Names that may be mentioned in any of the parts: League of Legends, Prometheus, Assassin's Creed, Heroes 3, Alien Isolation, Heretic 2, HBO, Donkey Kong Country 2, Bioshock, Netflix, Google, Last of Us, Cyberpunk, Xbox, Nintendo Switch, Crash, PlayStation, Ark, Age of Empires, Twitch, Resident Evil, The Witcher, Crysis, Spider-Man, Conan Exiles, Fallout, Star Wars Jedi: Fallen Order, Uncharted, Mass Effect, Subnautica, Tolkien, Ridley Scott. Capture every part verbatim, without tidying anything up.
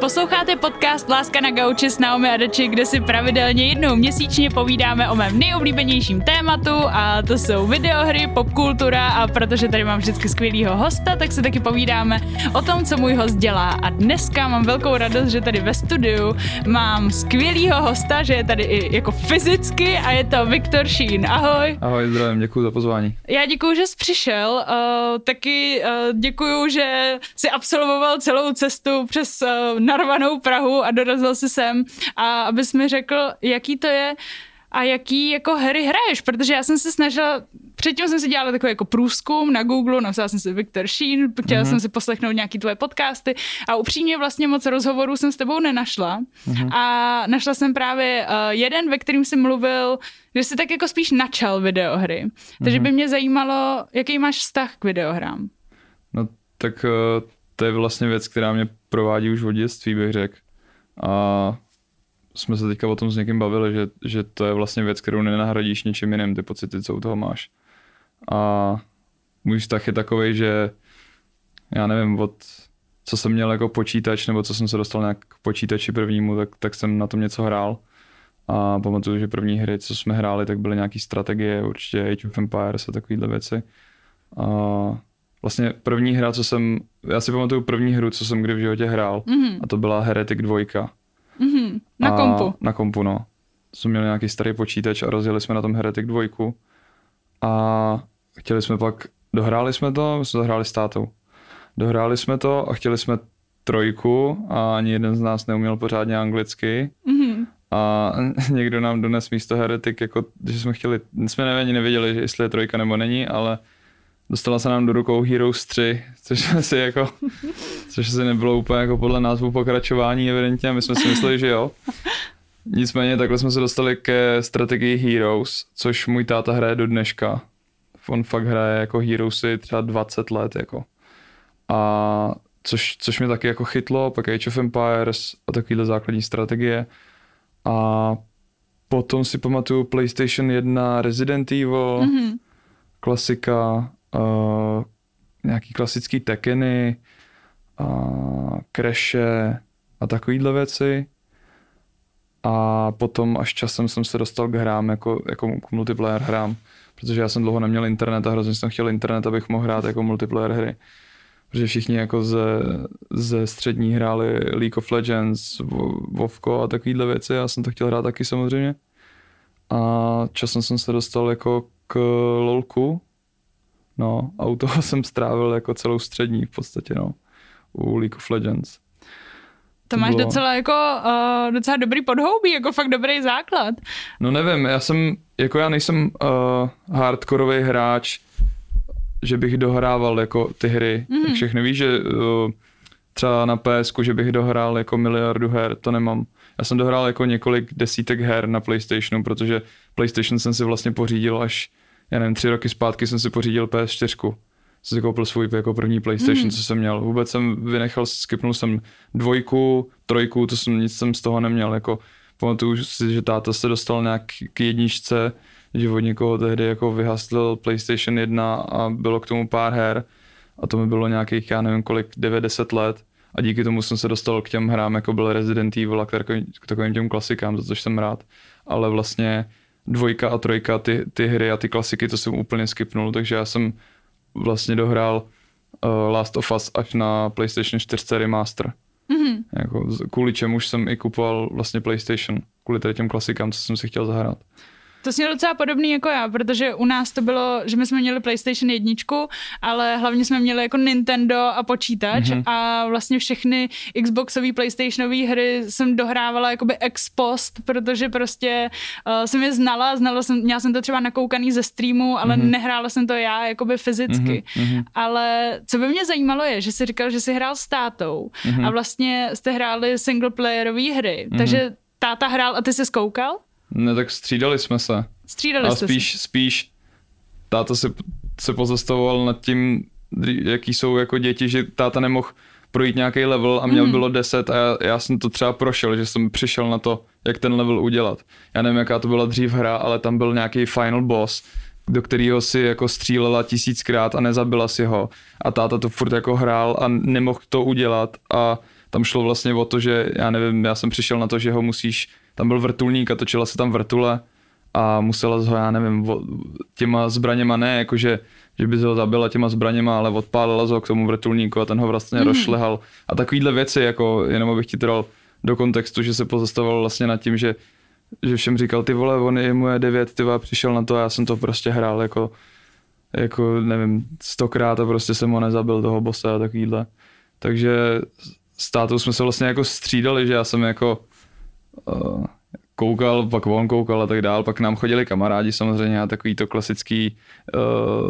Posloucháte podcast Láska na gauči s Naomi a Dači, kde si pravidelně jednou měsíčně povídáme o mém nejoblíbenějším tématu, a to jsou videohry, popkultura, a protože tady mám vždycky skvělýho hosta, tak se taky povídáme o tom, co můj host dělá. A dneska mám velkou radost, že tady ve studiu mám skvělýho hosta, že je tady i jako fyzicky, a je to Viktor Šín. Ahoj. Ahoj, zdravím, děkuju za pozvání. Já děkuju, že jsi přišel, uh, taky uh, děkuju, že jsi absolvoval celou cestu přes uh, narvanou Prahu a dorazil si sem, a abys mi řekl, jaký to je a jaký jako hry hraješ, protože já jsem se snažila, předtím jsem si dělala takový jako průzkum na Google, napsala jsem si Viktor Šín, chtěla mm-hmm. jsem si poslechnout nějaký tvoje podcasty a upřímně vlastně moc rozhovorů jsem s tebou nenašla mm-hmm. a našla jsem právě uh, jeden, ve kterým jsi mluvil, že jsi tak jako spíš načal videohry, takže mm-hmm. by mě zajímalo, jaký máš vztah k videohrám. No tak uh, to je vlastně věc, která mě provádí už od dětství, bych řekl. A jsme se teďka o tom s někým bavili, že, že to je vlastně věc, kterou nenahradíš ničím jiným, ty pocity, co u toho máš. A můj vztah je takovej, že já nevím, od co jsem měl jako počítač, nebo co jsem se dostal nějak k počítači prvnímu, tak, tak jsem na tom něco hrál. A pamatuju, že první hry, co jsme hráli, tak byly nějaký strategie, určitě Age of Empires a takovýhle věci. A vlastně první hra, co jsem, já si pamatuju první hru, co jsem kdy v životě hrál, mm-hmm. a to byla Heretic dva. Mm-hmm. Na a kompu. Na kompu, no. Jsme měli nějaký starý počítač a rozjeli jsme na tom Heretic dva. A chtěli jsme pak, dohráli jsme to, my jsme to hráli s tátou. Dohráli jsme to a chtěli jsme trojku a ani jeden z nás neuměl pořádně anglicky. Mm-hmm. A někdo nám dones místo Heretic, jako, že jsme chtěli, jsme ani nevěděli, jestli je trojka nebo není, ale dostala se nám do rukou Heroes tři, což asi jako, což asi nebylo úplně jako podle názvu pokračování evidentně, my jsme si mysleli, že jo. Nicméně takhle jsme se dostali ke strategii Heroes, což můj táta hraje do dneška. On fakt hraje jako Heroesy třeba dvacet let jako. A což, což mě taky jako chytlo, pak Age of Empires a takovýhle základní strategie. A potom si pamatuju PlayStation jedna, Resident Evil, mm-hmm. klasika. Uh, nějaký klasický Tekkeny, uh, Crashe a takovýhle věci. A potom až časem jsem se dostal k hrám, jako, jako k multiplayer hrám, protože já jsem dlouho neměl internet a hrozně jsem chtěl internet, abych mohl hrát jako multiplayer hry. Protože všichni jako ze, ze střední hráli League of Legends, WoWko a takovýhle věci, já jsem to chtěl hrát taky samozřejmě. A časem jsem se dostal jako k LoLku, no, a u toho jsem strávil jako celou střední v podstatě, no, u League of Legends. To, to máš bylo docela jako, uh, docela dobrý podhoubí, jako fakt dobrý základ. No nevím, já jsem, jako já nejsem uh, hardkorový hráč, že bych dohrával jako ty hry, mm-hmm. jak všechny víš, že uh, třeba na PSku, že bych dohrál jako miliardu her, to nemám. Já jsem dohrál jako několik desítek her na PlayStationu, protože PlayStation jsem si vlastně pořídil až já nevím, tři roky zpátky jsem si pořídil P S čtyři, jsem si koupil svůj jako první PlayStation, mm. co jsem měl. Vůbec jsem vynechal, skipnul jsem dvojku, trojku, to jsem, nic jsem z toho neměl. Jako, pamatuju si, že táta se dostal nějak k jedničce, že od někoho tehdy jako vyhaslil PlayStation jedna a bylo k tomu pár her. A to mi bylo nějakých, já nevím kolik, devět deset let. A díky tomu jsem se dostal k těm hrám, jako byl Resident Evil a k takovým, k takovým těm klasikám, za což jsem rád. Ale vlastně dvojka a trojka, ty, ty hry a ty klasiky, to jsem úplně skipnul, takže já jsem vlastně dohrál uh, Last of Us až na PlayStation čtyři remaster. Mm-hmm. Jako, kvůli čemu už jsem i kupoval vlastně PlayStation, kvůli těm klasikám, co jsem si chtěl zahrát. To jsi měl docela podobný jako já, protože u nás to bylo, že my jsme měli PlayStation jedničku, ale hlavně jsme měli jako Nintendo a počítač mm-hmm. a vlastně všechny Xboxový, PlayStationový hry jsem dohrávala jakoby ex post, protože prostě uh, jsem je znala, znala jsem, měla jsem to třeba nakoukaný ze streamu, ale mm-hmm. nehrála jsem to já jakoby fyzicky. Mm-hmm. Ale co by mě zajímalo je, že jsi říkal, že jsi hrál s tátou mm-hmm. a vlastně jste hráli singleplayerový hry, mm-hmm. takže táta hrál a ty jsi zkoukal? Ne, tak střídali jsme se. Střídali a spíš, spíš táta se, se pozastavoval nad tím, jaký jsou jako děti, že táta nemohl projít nějaký level a měl mm. bylo deset a já, já jsem to třeba prošel, že jsem přišel na to, jak ten level udělat. Já nevím, jaká to byla dřív hra, ale tam byl nějaký final boss, do kterého si jako střílela tisíckrát a nezabila si ho. A táta to furt jako hrál a nemohl to udělat a tam šlo vlastně o to, že já nevím, já jsem přišel na to, že ho musíš, tam byl vrtulník a točila se tam vrtule a musela ho, já nevím, těma zbraněma ne, jakože že by se ho zabila těma zbraněma, ale odpálila se ho k tomu vrtulníku a ten ho vlastně mm. rozšlehal. A takovýhle věci, jako jenom abych ti to dal do kontextu, že se pozastavoval vlastně nad tím, že, že všem říkal, ty vole, on je moje devět, ty vole, přišel na to a já jsem to prostě hrál jako, jako nevím, stokrát a prostě jsem ho nezabil, toho bossa a takovýhle. Takže s tátou jsme se vlastně jako střídali, že já jsem jako uh, koukal, pak on koukal a tak dál, pak nám chodili kamarádi samozřejmě a takový to klasický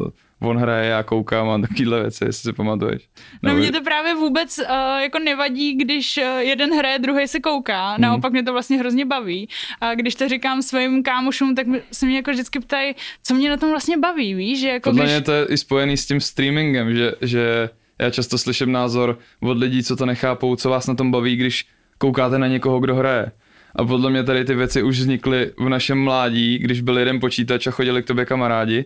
uh, on hraje, já koukám a takovýhle věci, jestli si pamatuješ. No mě to právě vůbec uh, jako nevadí, když jeden hraje, druhý se kouká, hmm. naopak mě to vlastně hrozně baví. A když to říkám svým kámošům, tak se mě jako vždycky ptají, co mě na tom vlastně baví, víš? Že jako podle když... mě to je i spojený s tím streamingem, že, že já často slyším názor od lidí, co to nechápou, co vás na tom baví, když koukáte na někoho, kdo hraje. A podle mě tady ty věci už vznikly v našem mládí, když byl jeden počítač a chodili k tobě kamarádi.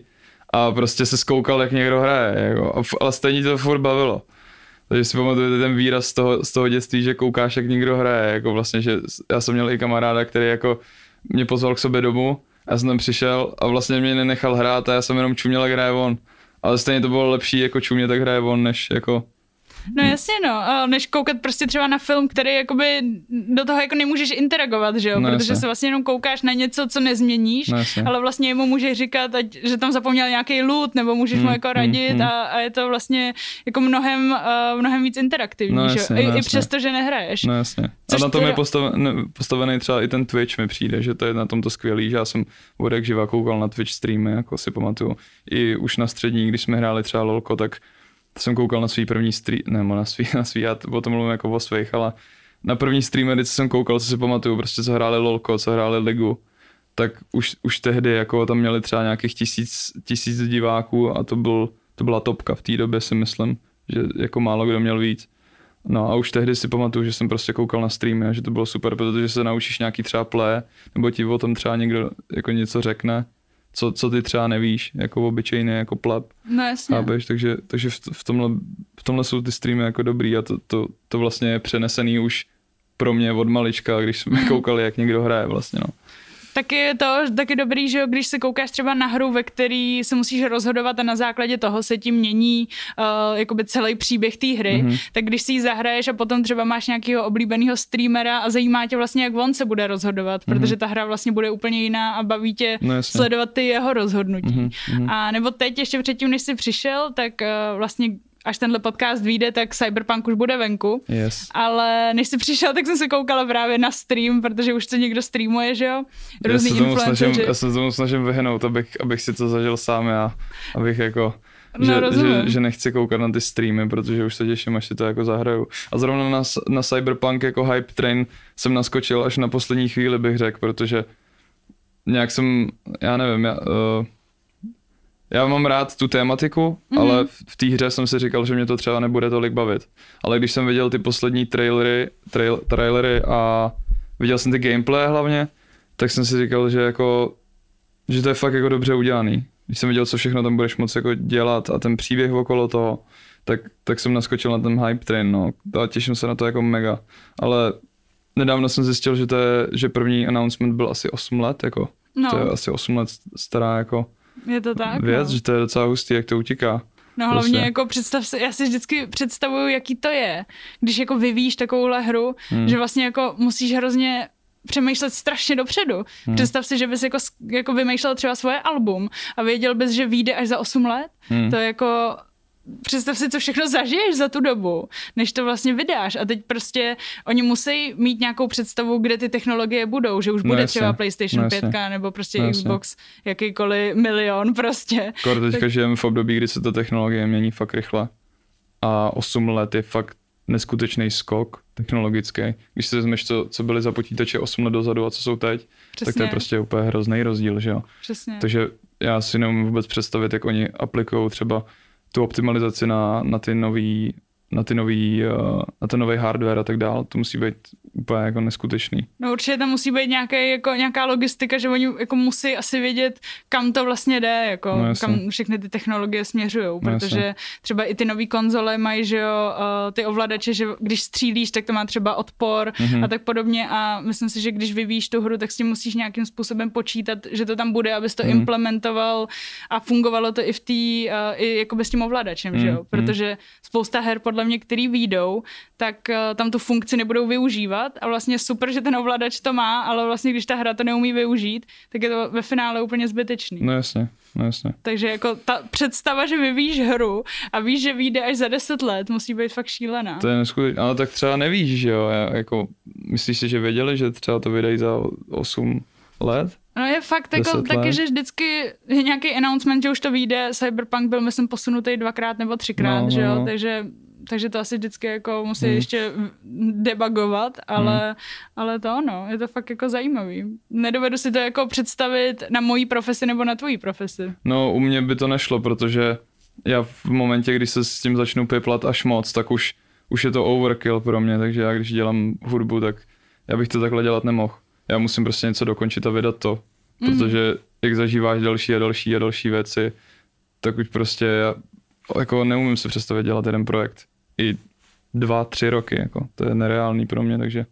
A prostě se zkoukal, jak někdo hraje, jako. Ale stejně to furt bavilo. Takže si pamatujete ten výraz z toho, z toho dětství, že koukáš, jak někdo hraje, jako vlastně, že já jsem měl i kamaráda, který jako mě pozval k sobě domů, já jsem tam přišel a vlastně mě nenechal hrát a já jsem jenom čuměl, jak hraje on. Ale stejně to bylo lepší, jako čumě, tak hraje on, než jako... No jasně no, než koukat prostě třeba na film, který jakoby do toho jako nemůžeš interagovat, že jo, no, protože se vlastně jenom koukáš na něco, co nezměníš, no, ale vlastně jemu můžeš říkat, ať, že tam zapomněl nějaký loot, nebo můžeš mm, mu jako radit mm, a, a je to vlastně jako mnohem, uh, mnohem víc interaktivní, no, že jo, i, i přesto, že nehraješ. No jasně, a na tom je postaven, postavený třeba i ten Twitch mi přijde, že to je na tom to skvělý, že já jsem odek živá koukal na Twitch streamy, jako si pamatuju, i už na střední, když jsme hráli třeba LOLko, tak jsem koukal na svý první stream, nebo na svý, na svý, já o tom mluvím jako o svých, ale na první streamery, co jsem koukal, co si pamatuju, prostě co hráli LOLko, co hráli Ligu, tak už, už tehdy jako tam měli třeba nějakých tisíc, tisíc diváků a to, byl, to byla topka v té době, si myslím, že jako málo kdo měl víc. No a už tehdy si pamatuju, že jsem prostě koukal na streamy a že to bylo super, protože se naučíš nějaký třeba play, nebo ti o tom třeba někdo jako něco řekne. Co, co ty třeba nevíš, jako obyčejný, jako pleb. No jasně. Chápeš, takže, takže v, v, tomhle, v tomhle jsou ty streamy jako dobrý a to, to, to vlastně je přenesený už pro mě od malička, když jsme koukali, jak někdo hraje vlastně, no. Taky je to taky dobrý, že když se koukáš třeba na hru, ve který se musíš rozhodovat a na základě toho se ti mění uh, jakoby celý příběh té hry, mm-hmm. tak když si ji zahraješ a potom třeba máš nějakého oblíbeného streamera a zajímá tě vlastně, jak on se bude rozhodovat, mm-hmm. protože ta hra vlastně bude úplně jiná a baví tě no, sledovat ty jeho rozhodnutí. Mm-hmm. A nebo teď ještě předtím, než jsi přišel, tak uh, vlastně až tenhle podcast vyjde, tak Cyberpunk už bude venku. Yes. Ale než jsi přišel, tak jsem se koukala právě na stream, protože už to někdo streamuje, že jo? Různý influenceři. Já se tomu snažím vyhnout, abych, abych si to zažil sám já. Abych jako... No, že, že, že nechci koukat na ty streamy, protože už se těším, až si to jako zahraju. A zrovna na, na Cyberpunk jako hype train jsem naskočil až na poslední chvíli, bych řekl, protože nějak jsem, já nevím, já... Uh, Já mám rád tu tématiku, mm-hmm. ale v té hře jsem si říkal, že mě to třeba nebude tolik bavit. Ale když jsem viděl ty poslední trailery, trail, trailery a viděl jsem ty gameplay hlavně, tak jsem si říkal, že jako, že to je fakt jako dobře udělaný. Když jsem viděl, co všechno tam budeš moc jako dělat a ten příběh okolo toho, tak, tak jsem naskočil na ten hype train, no. A těším se na to jako mega. Ale nedávno jsem zjistil, že to je, že první announcement byl asi osm let, jako. No. To je asi osm let stará, jako. Je to tak, věc, no. Že to je docela hustý, jak to utíká. No hlavně prostě. Jako představ si, já si vždycky představuju, jaký to je, když jako vyvíjíš takovouhle hru, hmm. že vlastně jako musíš hrozně přemýšlet strašně dopředu. Hmm. Představ si, že bys jako, jako vymýšlel třeba svoje album a věděl bys, že vyjde až za osm let. Hmm. To je jako... Představ si, co všechno zažiješ za tu dobu, než to vlastně vydáš. A teď prostě oni musí mít nějakou představu, kde ty technologie budou, že už bude no třeba PlayStation no pět nebo prostě no Xbox jakýkoliv milion prostě. Kor teďka tak... žijeme v období, kdy se ta technologie mění fakt rychle. A osm let je fakt neskutečný skok technologický. Když si vezmeš, co, co byly za počítače osm let dozadu a co jsou teď, přesně. Tak to je prostě úplně hrozný rozdíl, že jo. Přesně. Takže já si nemůžu vůbec představit, jak oni aplikují třeba tu optimalizaci na, na ty nový na ty nový, na ten nový hardware a tak dále, to musí být úplně jako neskutečný. No určitě tam musí být nějaký, jako, nějaká logistika, že oni jako musí asi vědět, kam to vlastně jde, jako, no kam všechny ty technologie směřujou, protože no třeba i ty nový konzole mají, že jo, ty ovladače, že když střílíš, tak to má třeba odpor mm-hmm. a tak podobně a myslím si, že když vyvíjíš tu hru, tak s tím musíš nějakým způsobem počítat, že to tam bude, abys to mm-hmm. implementoval a fungovalo to i v tý, i jako s tím ovladačem, mm-hmm. že jo, protože spousta her podle mě, který výjdou, tak tam tu funkci nebudou využívat a vlastně super, že ten ovladač to má, ale vlastně když ta hra to neumí využít, tak je to ve finále úplně zbytečný. No jasně, no jasně. Takže jako ta představa, že vyvíjíš hru a víš, že vyjde až za deset let, musí být fakt šílená. To je neskutečné, ale tak třeba nevíš, že jo, já, jako myslíš si, že věděli, že třeba to vydají za osm let? No je fakt jako, taky, že vždycky je nějaký announcement, že už to vyjde, Cyberpunk byl myslím posunutý dvakrát nebo třikrát, no, že jo, no. takže... Takže to asi vždycky jako musí hmm. ještě debugovat, ale, hmm. ale to ono, je to fakt jako zajímavý. Nedovedu si to jako představit na mojí profesi nebo na tvojí profesi. No u mě by to nešlo, protože já v momentě, když se s tím začnu piplat až moc, tak už, už je to overkill pro mě, takže já když dělám hudbu, tak já bych to takhle dělat nemohl. Já musím prostě něco dokončit a vydat to, hmm. protože jak zažíváš další a další a další věci, tak už prostě já jako neumím si představit dělat jeden projekt. I dva, tři roky, jako. To je nereálný pro mě, takže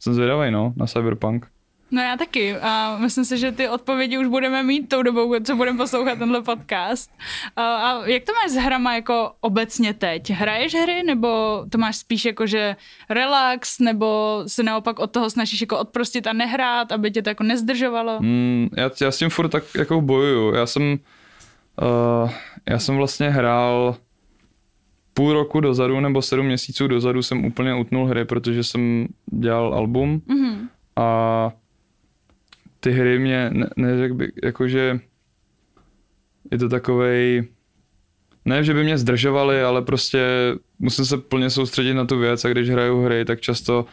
jsem zvědavý, no, na Cyberpunk. No já taky a myslím si, že ty odpovědi už budeme mít tou dobou, co budeme poslouchat tenhle podcast. A, a jak to máš s hrama jako obecně teď? Hraješ hry nebo to máš spíš jako, že relax, nebo se naopak od toho snažíš jako odprostit a nehrát, aby tě to jako nezdržovalo? Mm, já, já s tím furt tak jako bojuju. Já jsem, uh, já jsem vlastně hrál... Půl roku dozadu nebo sedm měsíců dozadu jsem úplně utnul hry, protože jsem dělal album mm-hmm. a ty hry mě, ne, neřekl bych, jakože je to takovej, ne, že by mě zdržovaly, ale prostě musím se plně soustředit na tu věc a když hraju hry, tak často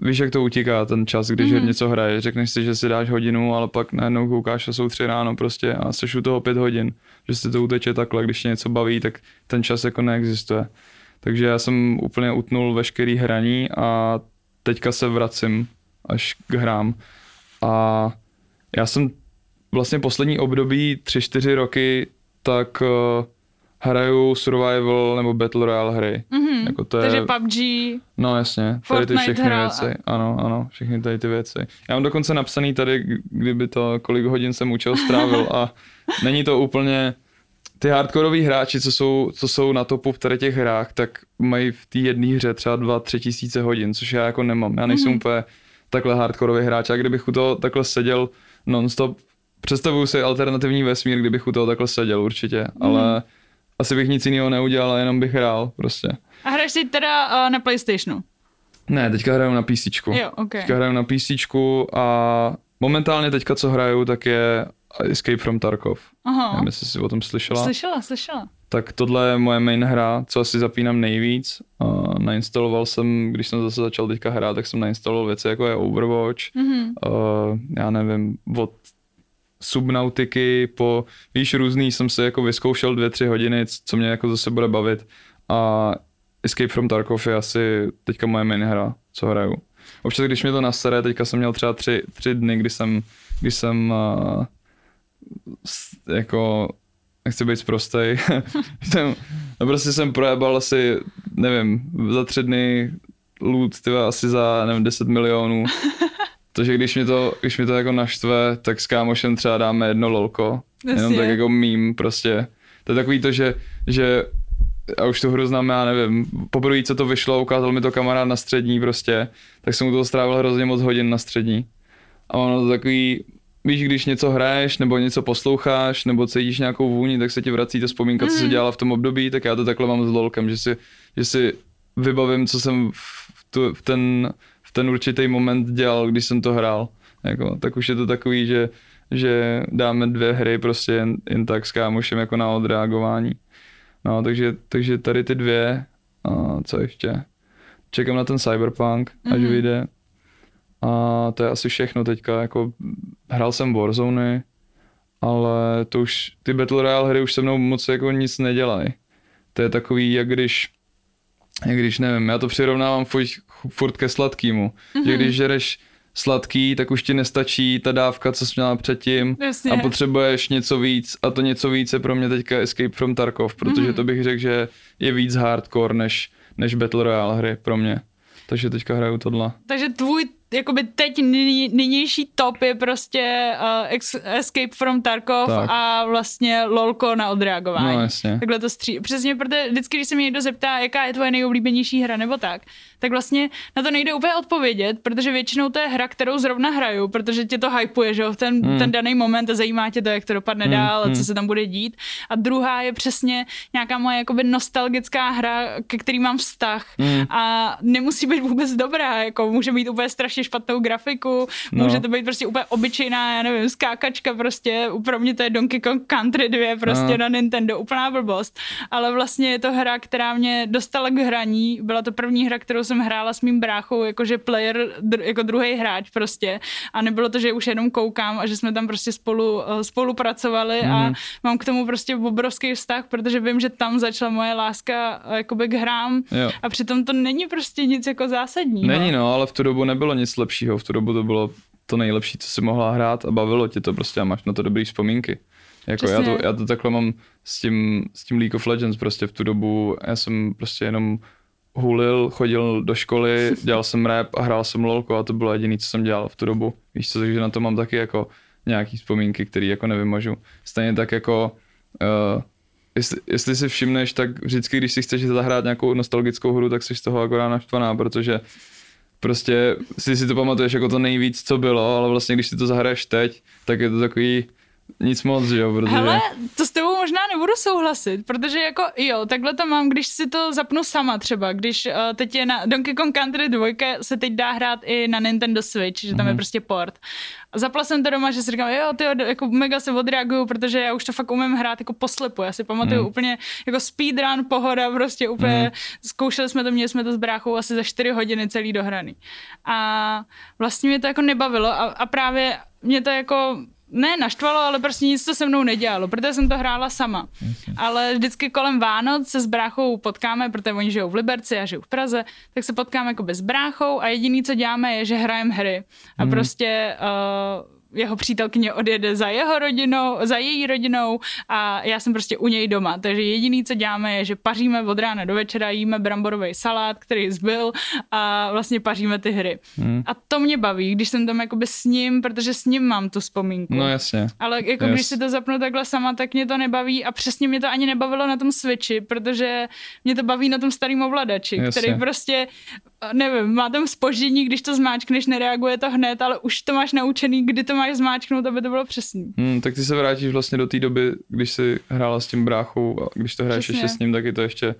víš, jak to utíká ten čas, když mm-hmm. něco hraje. Řekneš si, že si dáš hodinu, ale pak najednou koukáš a jsou tři ráno prostě a jsi u toho pět hodin. Že si to uteče takhle, když tě něco baví, tak ten čas jako neexistuje. Takže já jsem úplně utnul veškerý hraní a teďka se vracím, až k hrám. A já jsem vlastně poslední období, tři, čtyři roky, tak uh, hraju survival nebo battle royale hry. Mm-hmm. Jako to je... Takže pé ú bé gé, no jasně, Fortnite, tady ty všechny hral... věci. Ano, ano, všechny tady ty věci. Já mám dokonce napsaný tady, kdyby to, kolik hodin jsem u čeho strávil a není to úplně... Ty hardkoroví hráči, co jsou, co jsou na topu v tady těch hrách, tak mají v té jedné hře třeba dva, tři tisíce hodin, což já jako nemám. Já nejsem mm-hmm. úplně takhle hardkorový hráč. A kdybych u toho takhle seděl non-stop, představuju si alternativní vesmír, kdybych u toho takhle seděl určitě, mm-hmm. ale asi bych nic jiného neudělal, ale jenom bych hrál prostě. A hraješ teď teda uh, na PlayStationu? Ne, teďka hraju na PCčku. Jo, okay. Teďka hraju na PCčku a momentálně teďka, co hraju, tak je Escape from Tarkov. Aha. Nevím, jestli jsi o tom slyšela. Slyšela, slyšela. Tak tohle je moje main hra, co asi zapínám nejvíc. Uh, nainstaloval jsem, když jsem zase začal teďka hrát, tak jsem nainstaloval věci jako je Overwatch, mm-hmm. uh, já nevím, od Subnautiky po, víš, různý, jsem se jako vyzkoušel dvě, tři hodiny, co mě jako zase bude bavit. A Escape from Tarkov je asi teďka moje main hra, co hraju. Občas, když mě to nasere, teďka jsem měl třeba tři, tři dny, kdy jsem, kdy jsem uh, jako, nechci být sprostej, jsem, no prostě jsem projebal asi, nevím, za tři dny loot, tyva, asi za, nevím, deset milionů. Protože když mi to, když mi to jako naštve, tak s kámošem třeba dáme jedno lolko. Yes, jenom je. Tak jako mím prostě. To je takový to, že, že a už tu hru znám, já nevím, poprvé, co to vyšlo, ukázal mi to kamarád na střední prostě, tak jsem u toho strávil hrozně moc hodin na střední. A ono to takový, víš, když něco hraješ, nebo něco posloucháš, nebo cítíš nějakou vůni, tak se ti vrací ta vzpomínka, mm. co se dělala v tom období, tak já to takhle mám s lolkem, že si, že si vybavím, co jsem v, tu, v ten... ten určitý moment dělal, když jsem to hrál, jako, tak už je to takový, že, že dáme dvě hry prostě jen, jen tak s kámošem jako na odreagování. No, takže, takže tady ty dvě, a co ještě, čekám na ten Cyberpunk, až mm-hmm. vyjde. A to je asi všechno teďka, jako hrál jsem Warzone, ale to už, ty Battle Royale hry už se mnou moc jako nic nedělají. To je takový, jak když když nevím, já to přirovnávám furt, furt ke sladkému, mm-hmm. že když žereš sladký, tak už ti nestačí ta dávka, co jsi měla předtím. Jasně. A potřebuješ něco víc a to něco víc je pro mě teďka Escape from Tarkov, protože mm. to bych řekl, že je víc hardcore než, než Battle Royale hry pro mě. Takže teďka hraju tohle. Takže tvůj jakoby teď nynější top je prostě uh, ex- Escape from Tarkov tak. a vlastně lolko na odreagování. No jasně. Takhle to stří... Přesně, protože vždycky, když se mě někdo zeptá, jaká je tvoje nejoblíbenější hra nebo tak, tak vlastně na to nejde úplně odpovědět, protože většinou to je hra, kterou zrovna hraju, protože tě to hypuje, že jo, v ten, hmm. ten daný moment a zajímá tě to, jak to dopadne hmm. dál a co se tam bude dít. A druhá je přesně nějaká moje jakoby nostalgická hra, ke který mám vztah hmm. a nemusí být vůbec dobrá, jako může být úplně strašně špatnou grafiku, no. může to být prostě úplně obyčejná, já nevím, skákačka prostě, pro mě to je Donkey Kong Country dva prostě no. na Nintendo, úplná blbost, ale vlastně je to hra, která mě dostala k hraní, byla to první hra, kterou jsem hrála s mým bráchou, jakože player, dr- jako druhý hráč prostě a nebylo to, že už jenom koukám a že jsme tam prostě spolu, spolupracovali mm. a mám k tomu prostě obrovský vztah, protože vím, že tam začala moje láska jakoby k hrám jo. a přitom to není prostě nic jako zásadního. Není no, ale v tu dobu nebylo nic lepšího, v tu dobu to bylo to nejlepší, co si mohla hrát a bavilo tě to prostě a máš na to dobrý vzpomínky. Jako já to, já to takhle mám s tím, s tím League of Legends prostě v tu dobu, já jsem prostě jenom hulil, chodil do školy, dělal jsem rap a hrál jsem lolko a to bylo jediné, co jsem dělal v tu dobu. Víš co, takže na to mám taky jako nějaký vzpomínky, které jako nevymažu. Stejně tak jako, uh, jestli, jestli si všimneš, tak vždycky, když si chceš zahrát nějakou nostalgickou hru, tak jsi z toho akorát naštvaná, protože prostě si, si to pamatuješ jako to nejvíc, co bylo, ale vlastně když si to zahraješ teď, tak je to takový nic moc, jo, protože... Hele, to s tebou možná nebudu souhlasit, protože jako jo, takhle to mám, když si to zapnu sama třeba, když uh, teď je na Donkey Kong Country dva se teď dá hrát i na Nintendo Switch, že tam mm-hmm. je prostě port. Zapla jsem to doma, že si říkám, jo, tyjo, jako mega se odreaguju, protože já už to fakt umím hrát jako poslepu, já si pamatuju mm. úplně jako speedrun, pohoda, prostě úplně mm. zkoušeli jsme to, měli jsme to s bráchou asi za čtyři hodiny celý dohraný. A vlastně mě to jako nebavilo a, a právě mě to jako ne naštvalo, ale prostě nic to se mnou nedělalo, protože jsem to hrála sama. Ale vždycky kolem Vánoc se s bráchou potkáme, protože oni žijou v Liberci, já žiju v Praze, tak se potkáme jako bez bráchou a jediný, co děláme, je, že hrajeme hry. A mm. prostě... Uh, jeho přítelkyně odjede za jeho rodinou, za její rodinou a já jsem prostě u něj doma. Takže jediný, co děláme, je, že paříme od rána do večera, jíme bramborový salát, který zbyl a vlastně paříme ty hry. Hmm. A to mě baví, když jsem tam jakoby s ním, protože s ním mám tu vzpomínku. No jasně. Ale jako yes. když si to zapnu takhle sama, tak mě to nebaví a přesně mě to ani nebavilo na tom Switchi, protože mě to baví na tom starým ovladači, yes. který prostě, nevím, má tam zpoždění, když to zmáčkneš, nereaguje to hned, ale už to máš naučený, kdy to má až zmáčknout, aby to bylo přesný. Hmm, tak ty se vrátíš vlastně do té doby, když jsi hrála s tím bráchou a když to hraješ ještě s ním, tak je to ještě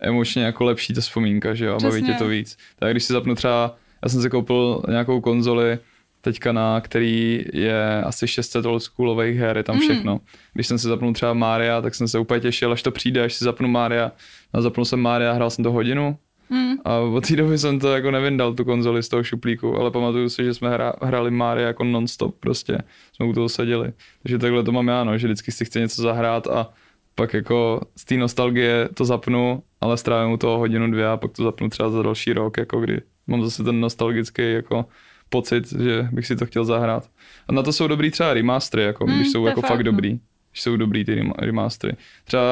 emočně jako lepší ta vzpomínka, že jo, a baví tě to víc. Tak když si zapnu třeba, já jsem si koupil nějakou konzoli teďka na, který je asi šest set oldschoolových her, je tam všechno. Mm. Když jsem si zapnul třeba Mária, tak jsem se úplně těšil, až to přijde, až si zapnu Mária. A zapnul jsem Mária, hrál jsem to hodinu. Hmm. A od té doby jsem to jako nevyndal tu konzoli z toho šuplíku, ale pamatuju si, že jsme hra, hráli Mario jako non-stop prostě, jsme u toho seděli. Takže takhle to mám já, no, že vždycky si chci něco zahrát a pak jako z té nostalgie to zapnu, ale strávím u toho hodinu, dvě a pak to zapnu třeba za další rok, jako kdy mám zase ten nostalgický jako pocit, že bych si to chtěl zahrát. A na to jsou dobrý třeba remastery, jako, hmm, když jsou jako fakt, fakt dobrý, když jsou dobrý ty remastery. Třeba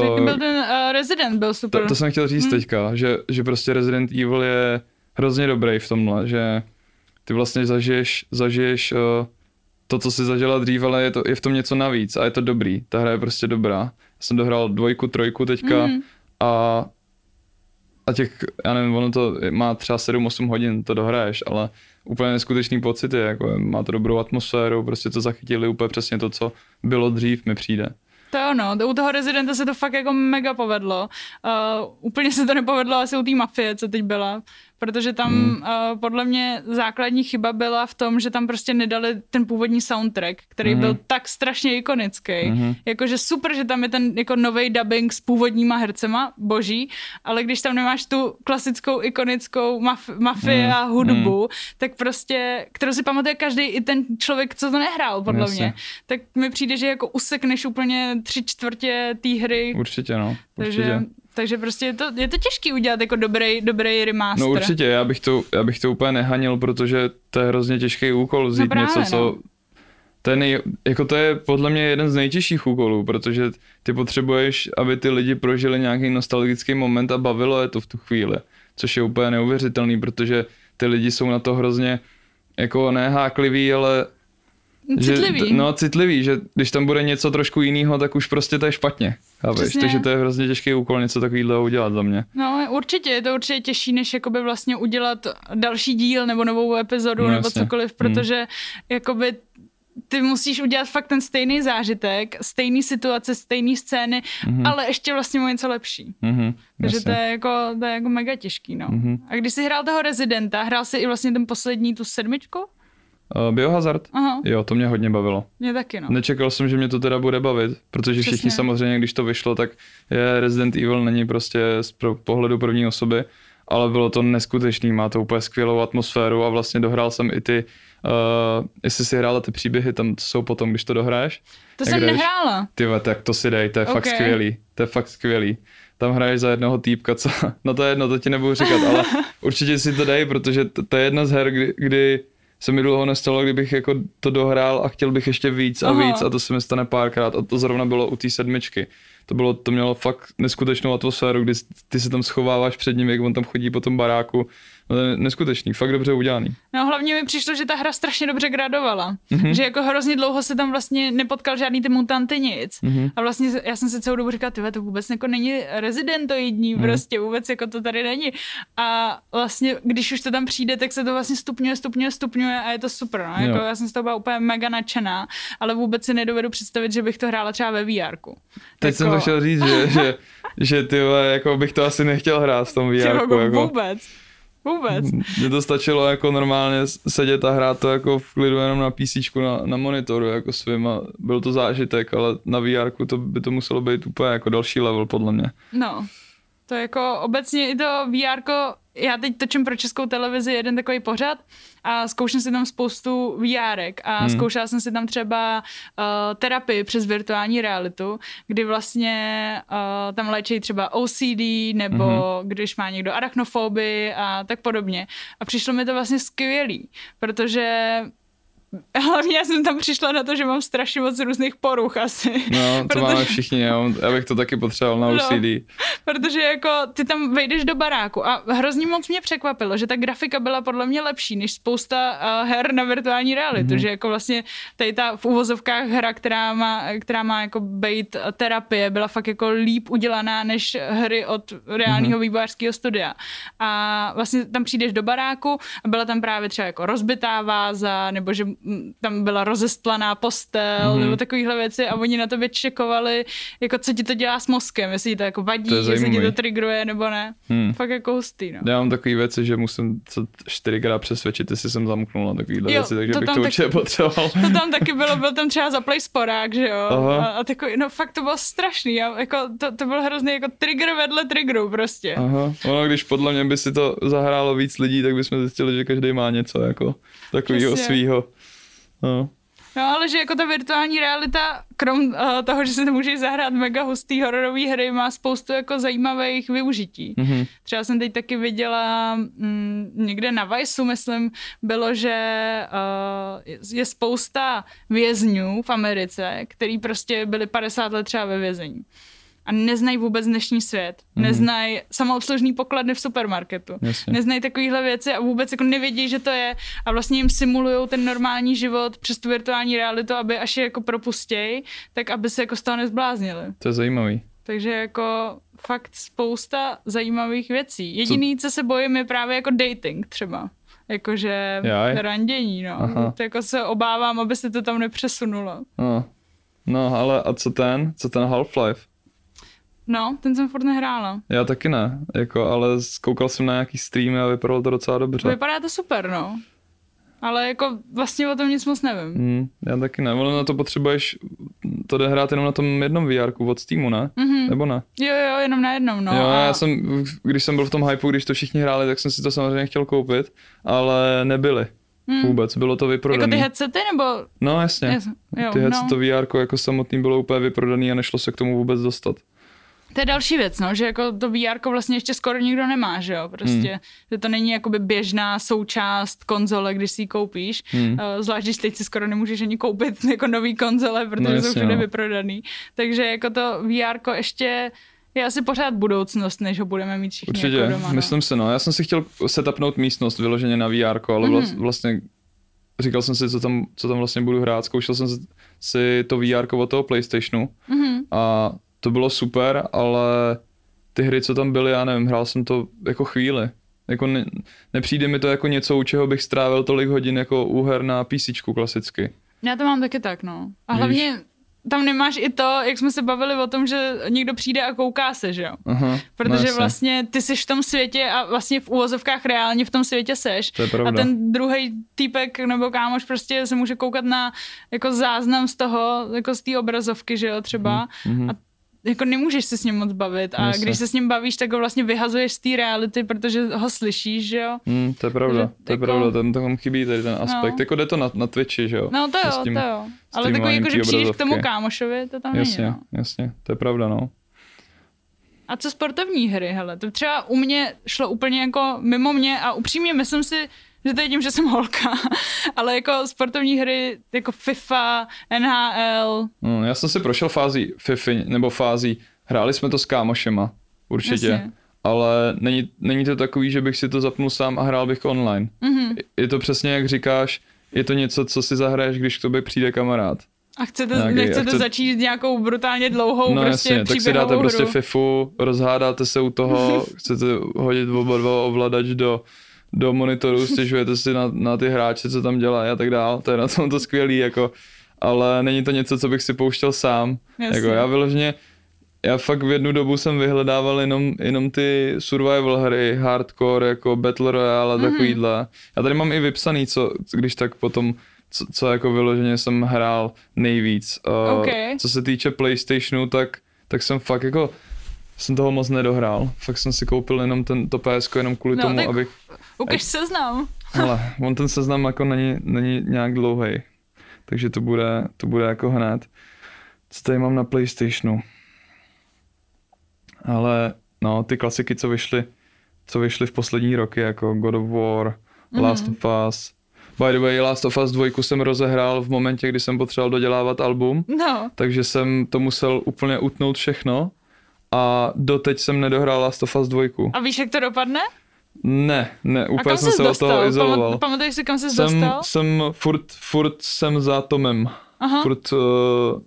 tak byl ten uh, Resident, byl super. To, to jsem chtěl říct hmm. teďka, že, že prostě Resident Evil je hrozně dobrý v tomhle, že ty vlastně zažiješ, zažiješ uh, to, co jsi zažila dřív, ale je, to, je v tom něco navíc a je to dobrý, ta hra je prostě dobrá. Já jsem dohrál dvojku, trojku teďka hmm. a, a těch, já nevím, ono to má třeba sedm osm hodin, to dohraješ, ale úplně neskutečný pocit je, jako má to dobrou atmosféru, prostě to zachytili úplně přesně to, co bylo dřív, mi přijde. To jo, no. U toho Residenta se to fakt jako mega povedlo. Uh, úplně se to nepovedlo asi u té mafie, co teď byla. Protože tam hmm. uh, podle mě základní chyba byla v tom, že tam prostě nedali ten původní soundtrack, který hmm. byl tak strašně ikonický. Hmm. Jakože super, že tam je ten jako novej dubbing s původníma hercema, boží, ale když tam nemáš tu klasickou ikonickou maf- mafii hmm. a hudbu, hmm. tak prostě, kterou si pamatuje každý i ten člověk, co to nehrál, podle Jasně. mě, tak mi přijde, že jako usekneš úplně tři čtvrtě té hry. Určitě, no. Určitě. Takže Takže prostě je to, je to těžký udělat jako dobrý, dobrý remaster. No určitě, já bych to, já bych to úplně nehanil, protože to je hrozně těžký úkol vzít no právě, něco, co... No. To je, nej, jako to je podle mě jeden z nejtěžších úkolů, protože ty potřebuješ, aby ty lidi prožili nějaký nostalgický moment a bavilo je to v tu chvíli, což je úplně neuvěřitelný, protože ty lidi jsou na to hrozně jako nehákliví, ale... Citlivý. Že, no citlivý, že když tam bude něco trošku jinýho, tak už prostě to je špatně. Takže to je hrozně těžký úkol něco takového udělat za mě. No určitě, je to určitě těžší, než jakoby vlastně udělat další díl nebo novou epizodu no, nebo jasně. cokoliv, protože hmm. jakoby... Ty musíš udělat fakt ten stejný zážitek, stejný situace, stejný scény, mm-hmm. ale ještě vlastně o něco lepší. Mm-hmm, Takže to je, jako, to je jako mega těžký, no. Mm-hmm. A když jsi hrál toho Residenta, hrál jsi i vlastně ten poslední, tu sedmičku? Uh, Biohazard? Aha. Jo, to mě hodně bavilo. Mě taky, no. Nečekal jsem, že mě to teda bude bavit, protože Přesně. všichni samozřejmě, když to vyšlo, tak je Resident Evil není prostě z pohledu první osoby, ale bylo to neskutečný, má to úplně skvělou atmosféru a vlastně dohrál jsem i ty Uh, jestli si hrála ty příběhy, tam jsou potom, když to dohráš. To jsem nehrála. Ty ve, tak to si dej, to je okay. fakt skvělý. To je fakt skvělý. Tam hraješ za jednoho týpka, co... No to je jedno, to ti nebudu říkat, ale určitě si to dej, protože to, to je jedna z her, kdy, kdy se mi dlouho nestalo, kdybych jako to dohrál a chtěl bych ještě víc a Aha. víc a to se mi stane párkrát a to zrovna bylo u té sedmičky. To, bylo, to mělo fakt neskutečnou atmosféru, kdy ty se tam schováváš před ním, jak on tam chodí po tom baráku. No to je neskutečný, fakt dobře udělaný. No hlavně mi přišlo, že ta hra strašně dobře gradovala. Mm-hmm. Že jako hrozně dlouho se tam vlastně nepotkal žádný ty mutanty, nic. Mm-hmm. A vlastně já jsem si celou dobu říkala, tyhle, to vůbec jako není rezidentoidní, mm-hmm. prostě vůbec jako to tady není. A vlastně, když už to tam přijde, tak se to vlastně stupňuje, stupňuje, stupňuje a je to super. No? Jako, já jsem z toho byla úplně mega nadšená, ale vůbec si nedovedu představit, že bych to hrála třeba ve vé erku. Teď jako... jsem to chtěl říct, že, že, že tyhle, jako bych to asi nechtěl hrát v tom vé erku. Jako... Vůbec. Vůbec. Mně to stačilo jako normálně sedět a hrát to jako v klidu jenom na PCčku, na, na monitoru jako svým a byl to zážitek, ale na vé erku to by to muselo být úplně jako další level podle mě. No, to jako obecně i to vé erko, já teď točím pro Českou televizi jeden takový pořad a zkouším si tam spoustu vé erek a hmm. zkoušela jsem si tam třeba uh, terapii přes virtuální realitu, kdy vlastně uh, tam léčí třeba ó cé dé nebo hmm. když má někdo arachnofobii a tak podobně. A přišlo mi to vlastně skvělý, protože hlavně já jsem tam přišla na to, že mám strašně moc různých poruch asi. No, to protože... máme všichni, já bych to taky potřeboval na ó cé dé. No, protože jako ty tam vejdeš do baráku a hrozně moc mě překvapilo, že ta grafika byla podle mě lepší než spousta uh, her na virtuální realitu, mm-hmm. že jako vlastně tady ta v uvozovkách hra, která má, která má jako bejt terapie, byla fakt jako líp udělaná než hry od reálního mm-hmm. vývojářského studia. A vlastně tam přijdeš do baráku a byla tam právě třeba jako rozbitá váza, nebo že tam byla rozestlaná postel mm. nebo takovýhle věci a oni na tobě čekovali, jako co ti to dělá s mozkem, jestli ti to jako vadí, to je jestli ti to triggeruje nebo ne. Hmm. Fakt jako hustý, no. Já mám takový věci, že musím se čtyřikrát přesvědčit, jestli jsem zamknul na takovýhle jo, věci, takže to bych to taky, určitě potřeboval. To tam taky bylo, byl tam třeba zaplej sporák, že jo. A, a takový, no fakt to bylo strašný, já, jako to, to byl hrozný jako trigger vedle triggeru prostě. Aha. Ono, když podle mě by si to zahrálo víc lidí, tak bychom zjistili, že každý má něco jako takovýho svýho. No. no ale že jako ta virtuální realita, krom uh, toho, že se to můžeš zahrát mega hustý hororový hry, má spoustu jako zajímavých využití. Mm-hmm. Třeba jsem teď taky viděla mm, někde na Viceu, myslím, bylo, že uh, je, je spousta vězňů v Americe, který prostě byli padesát let třeba ve vězení. A neznají vůbec dnešní svět, mm. neznají samoobslužný pokladny v supermarketu, Jasně. neznají takovýhle věci a vůbec jako nevědí, že to je a vlastně jim simulujou ten normální život přes tu virtuální realitu, aby až je jako propustěj, tak aby se jako z toho nezbláznili. To je zajímavý. Takže jako fakt spousta zajímavých věcí. Jediný, co, co se bojím, je právě jako dating třeba. Jakože randění, no. Aha. To jako se obávám, aby se to tam nepřesunulo. No, no ale a co ten? Co ten Half-Life? No, ten jsem furt nehrála. Já taky ne, jako, ale koukal jsem na nějaký streamy a vypadalo to docela dobře. Vypadá to super, no. Ale jako vlastně o tom nic moc nevím. Mm, já taky ne, ale na to potřebuješ to odehrát jenom na tom jednom vé erku od Steamu, ne? Mm-hmm. Nebo ne? Jo, jo, jenom na jednom, no. Jo, a... já jsem, když jsem byl v tom hypeu, když to všichni hráli, tak jsem si to samozřejmě chtěl koupit, ale nebyli. Hmm. Vůbec, bylo to vyprodané. Jako ty headsety nebo? No jasně, yes. jo, ty headset no. vé erko jako samotný bylo úplně vyprodaný a nešlo se k tomu vůbec dostat. To je další věc, no, že jako to vé erko vlastně ještě skoro nikdo nemá, že jo, prostě, hmm. že to není jakoby běžná součást konzole, když si ji koupíš, hmm. zvlášť když teď si skoro nemůžeš ani koupit jako nový konzole, protože no, jsou všude no. vyprodaný, takže jako to vé erko ještě je asi pořád budoucnost, než ho budeme mít všichni určitě, jako doma. Určitě, myslím no. se, no, já jsem si chtěl setupnout místnost vyloženě na vé erko, ale hmm. vlastně říkal jsem si, co tam, co tam vlastně budu hrát, zkoušel jsem si to vé erko od toho PlayStationu hmm. a to bylo super, ale ty hry, co tam byly, já nevím, hrál jsem to jako chvíli. Jako ne, nepřijde mi to jako něco, u čeho bych strávil tolik hodin jako u her na PCčku klasicky. Já to mám taky tak, no. A hlavně tam nemáš i to, jak jsme se bavili o tom, že někdo přijde a kouká se, že jo? Aha, protože no vlastně ty jsi v tom světě a vlastně v úvozovkách reálně v tom světě seš. A ten druhej týpek nebo kámoš prostě se může koukat na jako záznam z toho, jako z té obrazovky, že jo, třeba. Mm, mm. A jako nemůžeš se s ním moc bavit a Myslím. když se s ním bavíš, tak ho vlastně vyhazuješ z té reality, protože ho slyšíš, že jo? Mm, to je pravda, že, to je jako... pravda, tam tomu chybí tady ten aspekt, no. jako jde to na, na Twitchi, že jo? No to jo, tím, to jo, ale takový jako, že přijdeš k tomu kámošovi, to tam jasně, není, no. Jasně, to je pravda, no. A co sportovní hry, hele, to třeba u mě šlo úplně jako mimo mě a upřímně myslím si, že to je tím, že jsem holka, ale jako sportovní hry jako FIFA, N H L. No, já jsem si prošel fází FIFA, nebo fází, hráli jsme to s kámošema, určitě, Jasně. ale není, není to takový, že bych si to zapnul sám a hrál bych online. Mm-hmm. Je to přesně, jak říkáš, je to něco, co si zahraješ, když k tobě přijde kamarád. A chcete, nějaký, nechcete a chce... začít nějakou brutálně dlouhou no, prostě příběhovou hru. No jasně, tak si dáte hru. prostě fifu, rozhádáte se u toho, chcete hodit oba dva ovladač do... do monitoru, stěžujete si na, na ty hráče, co tam dělají a tak dál, to je na tom to skvělý, jako, ale není to něco, co bych si pouštěl sám, Jasně. jako já vyloženě, já fakt v jednu dobu jsem vyhledával jenom, jenom ty survival hry, hardcore, jako battle royale a mm-hmm. takovýhle, já tady mám i vypsaný, co, když tak potom, co, co jako vyloženě jsem hrál nejvíc, uh, okay. co se týče PlayStationu, tak, tak jsem fakt jako, jsem toho moc nedohrál, fakt jsem si koupil jenom ten, to PSko jenom kvůli no, tomu, tak... abych... Ukaž seznam. Hele, on ten seznam jako není, není nějak dlouhej, takže to bude, to bude jako hned. Co tady mám na PlayStationu? Ale no, ty klasiky, co vyšly, co vyšly v poslední roky, jako God of War, Last mm. of Us. By the way, Last of Us dva jsem rozehrál v momentě, kdy jsem potřeboval dodělávat album, no. takže jsem to musel úplně utnout všechno a doteď jsem nedohrál Last of Us dva. A víš, jak to dopadne? Ne, ne, úplně jsem se od toho izoloval. Pamatuješ si, kam jsi jsem, dostal? Jsem furt, furt jsem za Tomem. Aha. Furt uh,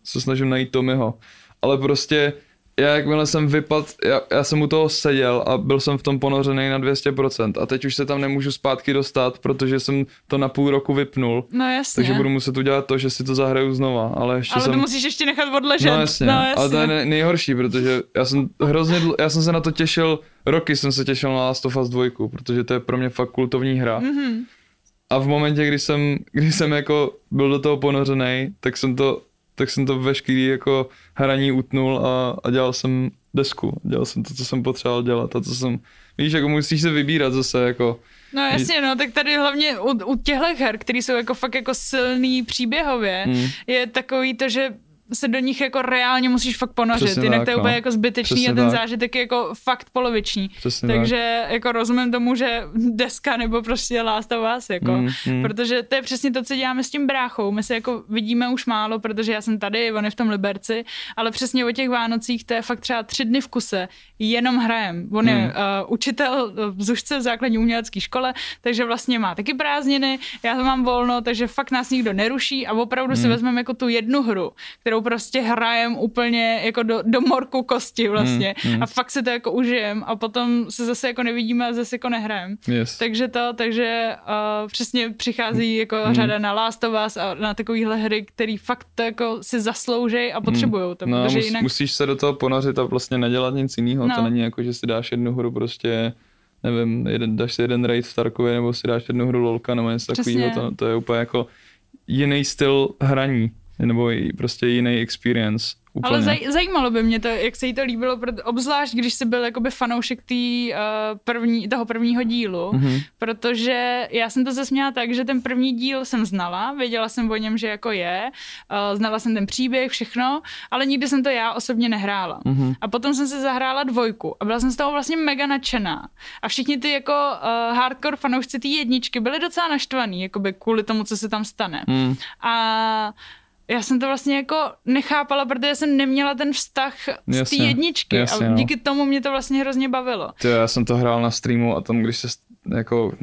se snažím najít Tommyho. Ale prostě, já jakmile jsem vypadl, já, já jsem u toho seděl a byl jsem v tom ponořený na dvě stě procent. A teď už se tam nemůžu zpátky dostat, protože jsem to na půl roku vypnul. No jasně. Takže budu muset udělat to, že si to zahraju znova. Ale, ještě ale jsem... to musíš ještě nechat odležet. No jasně, no jasně. Ale to je nejhorší, protože já jsem hrozně, dl... já jsem se na to těšil. Roky jsem se těšil na Last of Us dva, protože to je pro mě fakt kultovní hra. Mm-hmm. A v momentě, kdy jsem, kdy jsem jako byl do toho ponořenej, tak jsem to, tak jsem to veškerý jako hraní utnul a, a dělal jsem desku. Dělal jsem to, co jsem potřeboval dělat a co jsem... Víš, jako musíš se vybírat zase, jako... No jasně, no, tak tady hlavně u, u těchto her, které jsou jako fakt jako silný příběhově, mm. je takový to, že se do nich jako reálně musíš fakt ponořit, Přesně jinak tak, to je úplně no. jako zbytečný Přesně a ten tak. zážitek je jako fakt poloviční. Přesně Takže tak. jako rozumím tomu, že deska nebo prostě Last of Us, jako, mm, mm. protože to je přesně to, co děláme s tím bráchou. My se jako vidíme už málo, protože já jsem tady, on je v tom Liberci, ale přesně o těch Vánocích to je fakt třeba tři dny v kuse, jenom hrajem. On mm. je uh, učitel v ZUŠce v základní umělecké škole, takže vlastně má taky prázdniny, já to mám volno, takže fakt nás nikdo neruší a opravdu mm. si vezmeme jako tu jednu hru, kterou prostě hrajem úplně jako do, do morku kosti vlastně mm, mm. a fakt se to jako užijem a potom se zase jako nevidíme a zase jako nehrajem. Yes. Takže to, takže uh, přesně přichází jako mm. řada na Last of Us a na takovýhle hry, který fakt to jako si zasloužejí a potřebujou to. No, protože mus, jinak... musíš se do toho ponořit a vlastně nedělat nic jiného. No. To není jako, že si dáš jednu hru prostě, nevím, jeden, dáš si jeden raid v Tarkově nebo si dáš jednu hru LOLka nebo něco takového. To, to je úplně jako jiný styl hraní. Nebo prostě jiný experience Úplně. Ale zaj, zajímalo by mě to, jak se jí to líbilo, obzvlášť když jsi byl jakoby fanoušek tý, uh, první, toho prvního dílu, mm-hmm. protože já jsem to zasměla tak, že ten první díl jsem znala, věděla jsem o něm, že jako je, uh, znala jsem ten příběh, všechno, ale nikdy jsem to já osobně nehrála. Mm-hmm. A potom jsem se zahrála dvojku a byla jsem z toho vlastně mega nadšená. A všichni ty jako uh, hardcore fanoušci tý jedničky byli docela naštvaný, jakoby kvůli tomu, co se tam stane. Mm. A já jsem to vlastně jako nechápala, protože jsem neměla ten vztah z té jedničky jasně, a díky no. tomu mě to vlastně hrozně bavilo. Ty, já jsem to hrál na streamu a tam, když se jako,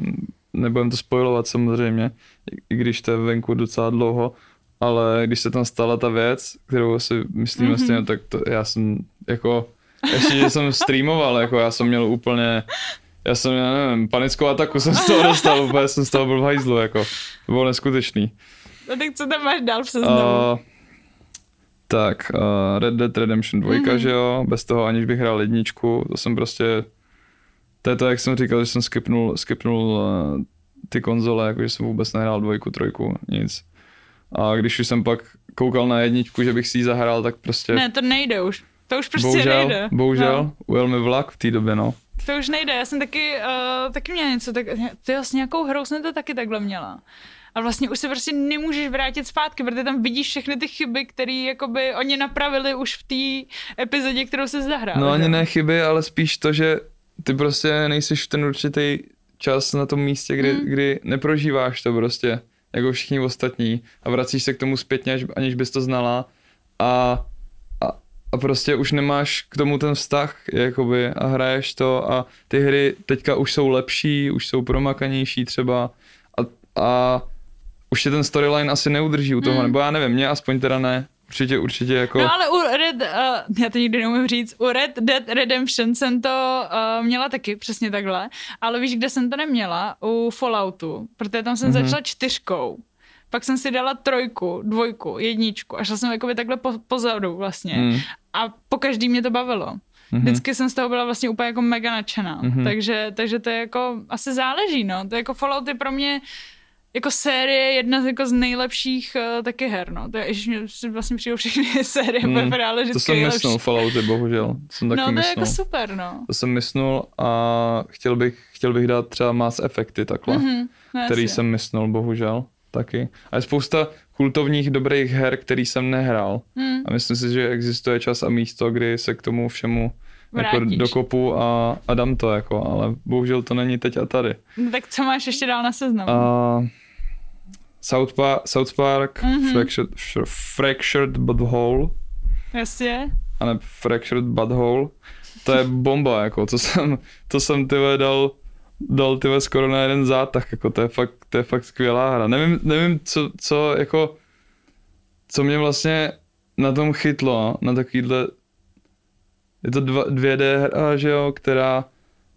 nebudem to spoilovat samozřejmě, i když to je venku docela dlouho, ale když se tam stala ta věc, kterou si myslíme mm-hmm. stejně, tak to, já jsem jako, ještě že jsem streamoval, jako já jsem měl úplně, já jsem, já nevím, panickou ataku jsem z toho dostal, úplně jsem z toho byl v hajzlu, jako, to bylo neskutečný. No tak co tam máš dál v seznamu? Uh, tak, uh, Red Dead Redemption dva, mm-hmm. že jo, bez toho aniž bych hrál jedničku, to jsem prostě, to je to, jak jsem říkal, že jsem skipnul, skipnul uh, ty konzole, jakože jsem vůbec nehrál dvojku, trojku, nic. A když už jsem pak koukal na jedničku, že bych si ji zahrál, tak prostě... Ne, to nejde už, to už prostě bohužel, nejde. Bohužel, no. Ujel mi vlak v té době, no. To už nejde, já jsem taky, uh, taky měla něco, tak, ty s nějakou hrou jsem to taky takhle měla. A vlastně už se prostě nemůžeš vrátit zpátky, protože tam vidíš všechny ty chyby, které jakoby oni napravili už v té epizodě, kterou se zahrál. No ani ne chyby, ale spíš to, že ty prostě nejsiš v ten určitý čas na tom místě, kdy, mm. kdy neprožíváš to prostě, jako všichni ostatní a vracíš se k tomu zpětně, až, aniž bys to znala a, a, a prostě už nemáš k tomu ten vztah jakoby a hraješ to a ty hry teďka už jsou lepší, už jsou promakanější třeba a, a už je ten storyline asi neudrží u toho, hmm. nebo já nevím, mě aspoň teda ne, určitě, určitě jako... No ale u Red, uh, já to nikdy neumím říct, u Red Dead Redemption jsem to uh, měla taky, přesně takhle, ale víš, kde jsem to neměla? U Falloutu, protože tam jsem mm-hmm. začala čtyřkou, pak jsem si dala trojku, dvojku, jedničku a šla jsem jakoby takhle po, pozadu vlastně mm. a pokaždý mě to bavilo. Vždycky jsem z toho byla vlastně úplně jako mega nadšená, mm-hmm. takže, takže to je jako, asi záleží, no, to je jako Fallout je pro mě... Jako série jedna z, jako z nejlepších uh, taky her, no. To je, ježiš, vlastně přijdou všechny série, mm, ale vždycky to jsem nejlepší. Mysnul, Fallouty, bohužel. To jsem taky no to mysnul. Je jako super, no. To jsem mysnul a chtěl bych, chtěl bych dát třeba Mass Effecty takhle, mm-hmm, no který jsem mysnul, bohužel, taky. A je spousta kultovních dobrých her, který jsem nehrál. Mm. A myslím si, že existuje čas a místo, kdy se k tomu všemu jako dokopu a, a dám to, jako, ale bohužel to není teď a tady. No tak co máš ještě dál na seznamu? Uh, South, pa- South Park, mm-hmm. fractured, fractured but Whole. Jasně. A ne Fractured but Whole. To je bomba, jako, to jsem, to jsem tyve dal, dal tyve skoro na jeden zátah, jako, to je fakt, to je fakt skvělá hra. Nevím, nevím co, co, jako, co mě vlastně na tom chytlo, na takovýhle, je to dvě dé hra, že jo, která,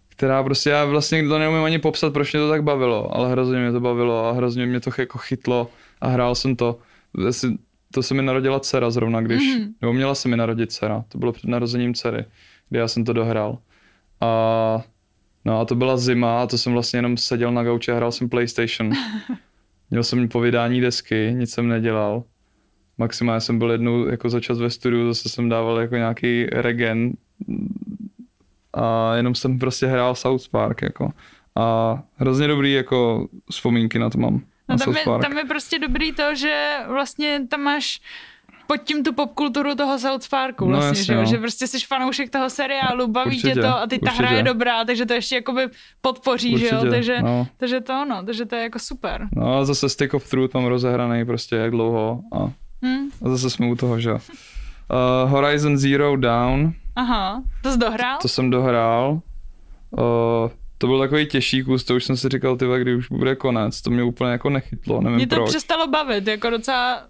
která prostě, já vlastně to neumím ani popsat, proč mě to tak bavilo, ale hrozně mě to bavilo a hrozně mě to jako chytlo a hrál jsem to. To se mi narodila dcera zrovna, když, mm-hmm. nebo měla se mi narodit dcera, to bylo před narozením dcery, kdy já jsem to dohrál. A, no a to byla zima a to jsem vlastně jenom seděl na gauči a hrál jsem PlayStation. Měl jsem povídání desky, nic jsem nedělal. Maximálně jsem byl jednou jako za čas ve studiu, zase jsem dával jako nějaký regen a jenom jsem prostě hrál South Park jako a hrozně dobrý jako vzpomínky na to mám. No tam, je, tam je prostě dobrý to, že vlastně tam máš pod tím tu popkulturu toho South Parku vlastně, no jasně, že jo, že prostě jsi fanoušek toho seriálu, baví určitě, tě to a teď ta hra je dobrá, takže to ještě jakoby podpoří, určitě, že jo, takže, no. takže to ono, takže to je jako super. No a zase Stick of Truth mám rozehraný prostě jak dlouho a Hmm. A zase jsme u toho, že jo. Uh, Horizon Zero Dawn. Aha, to jsi dohrál? To, to jsem dohrál. Uh, to byl takový těžší kus, to už jsem si říkal, tyhle, kdy už bude konec, to mě úplně jako nechytlo, nevím mě to proč. Přestalo bavit, jako docela,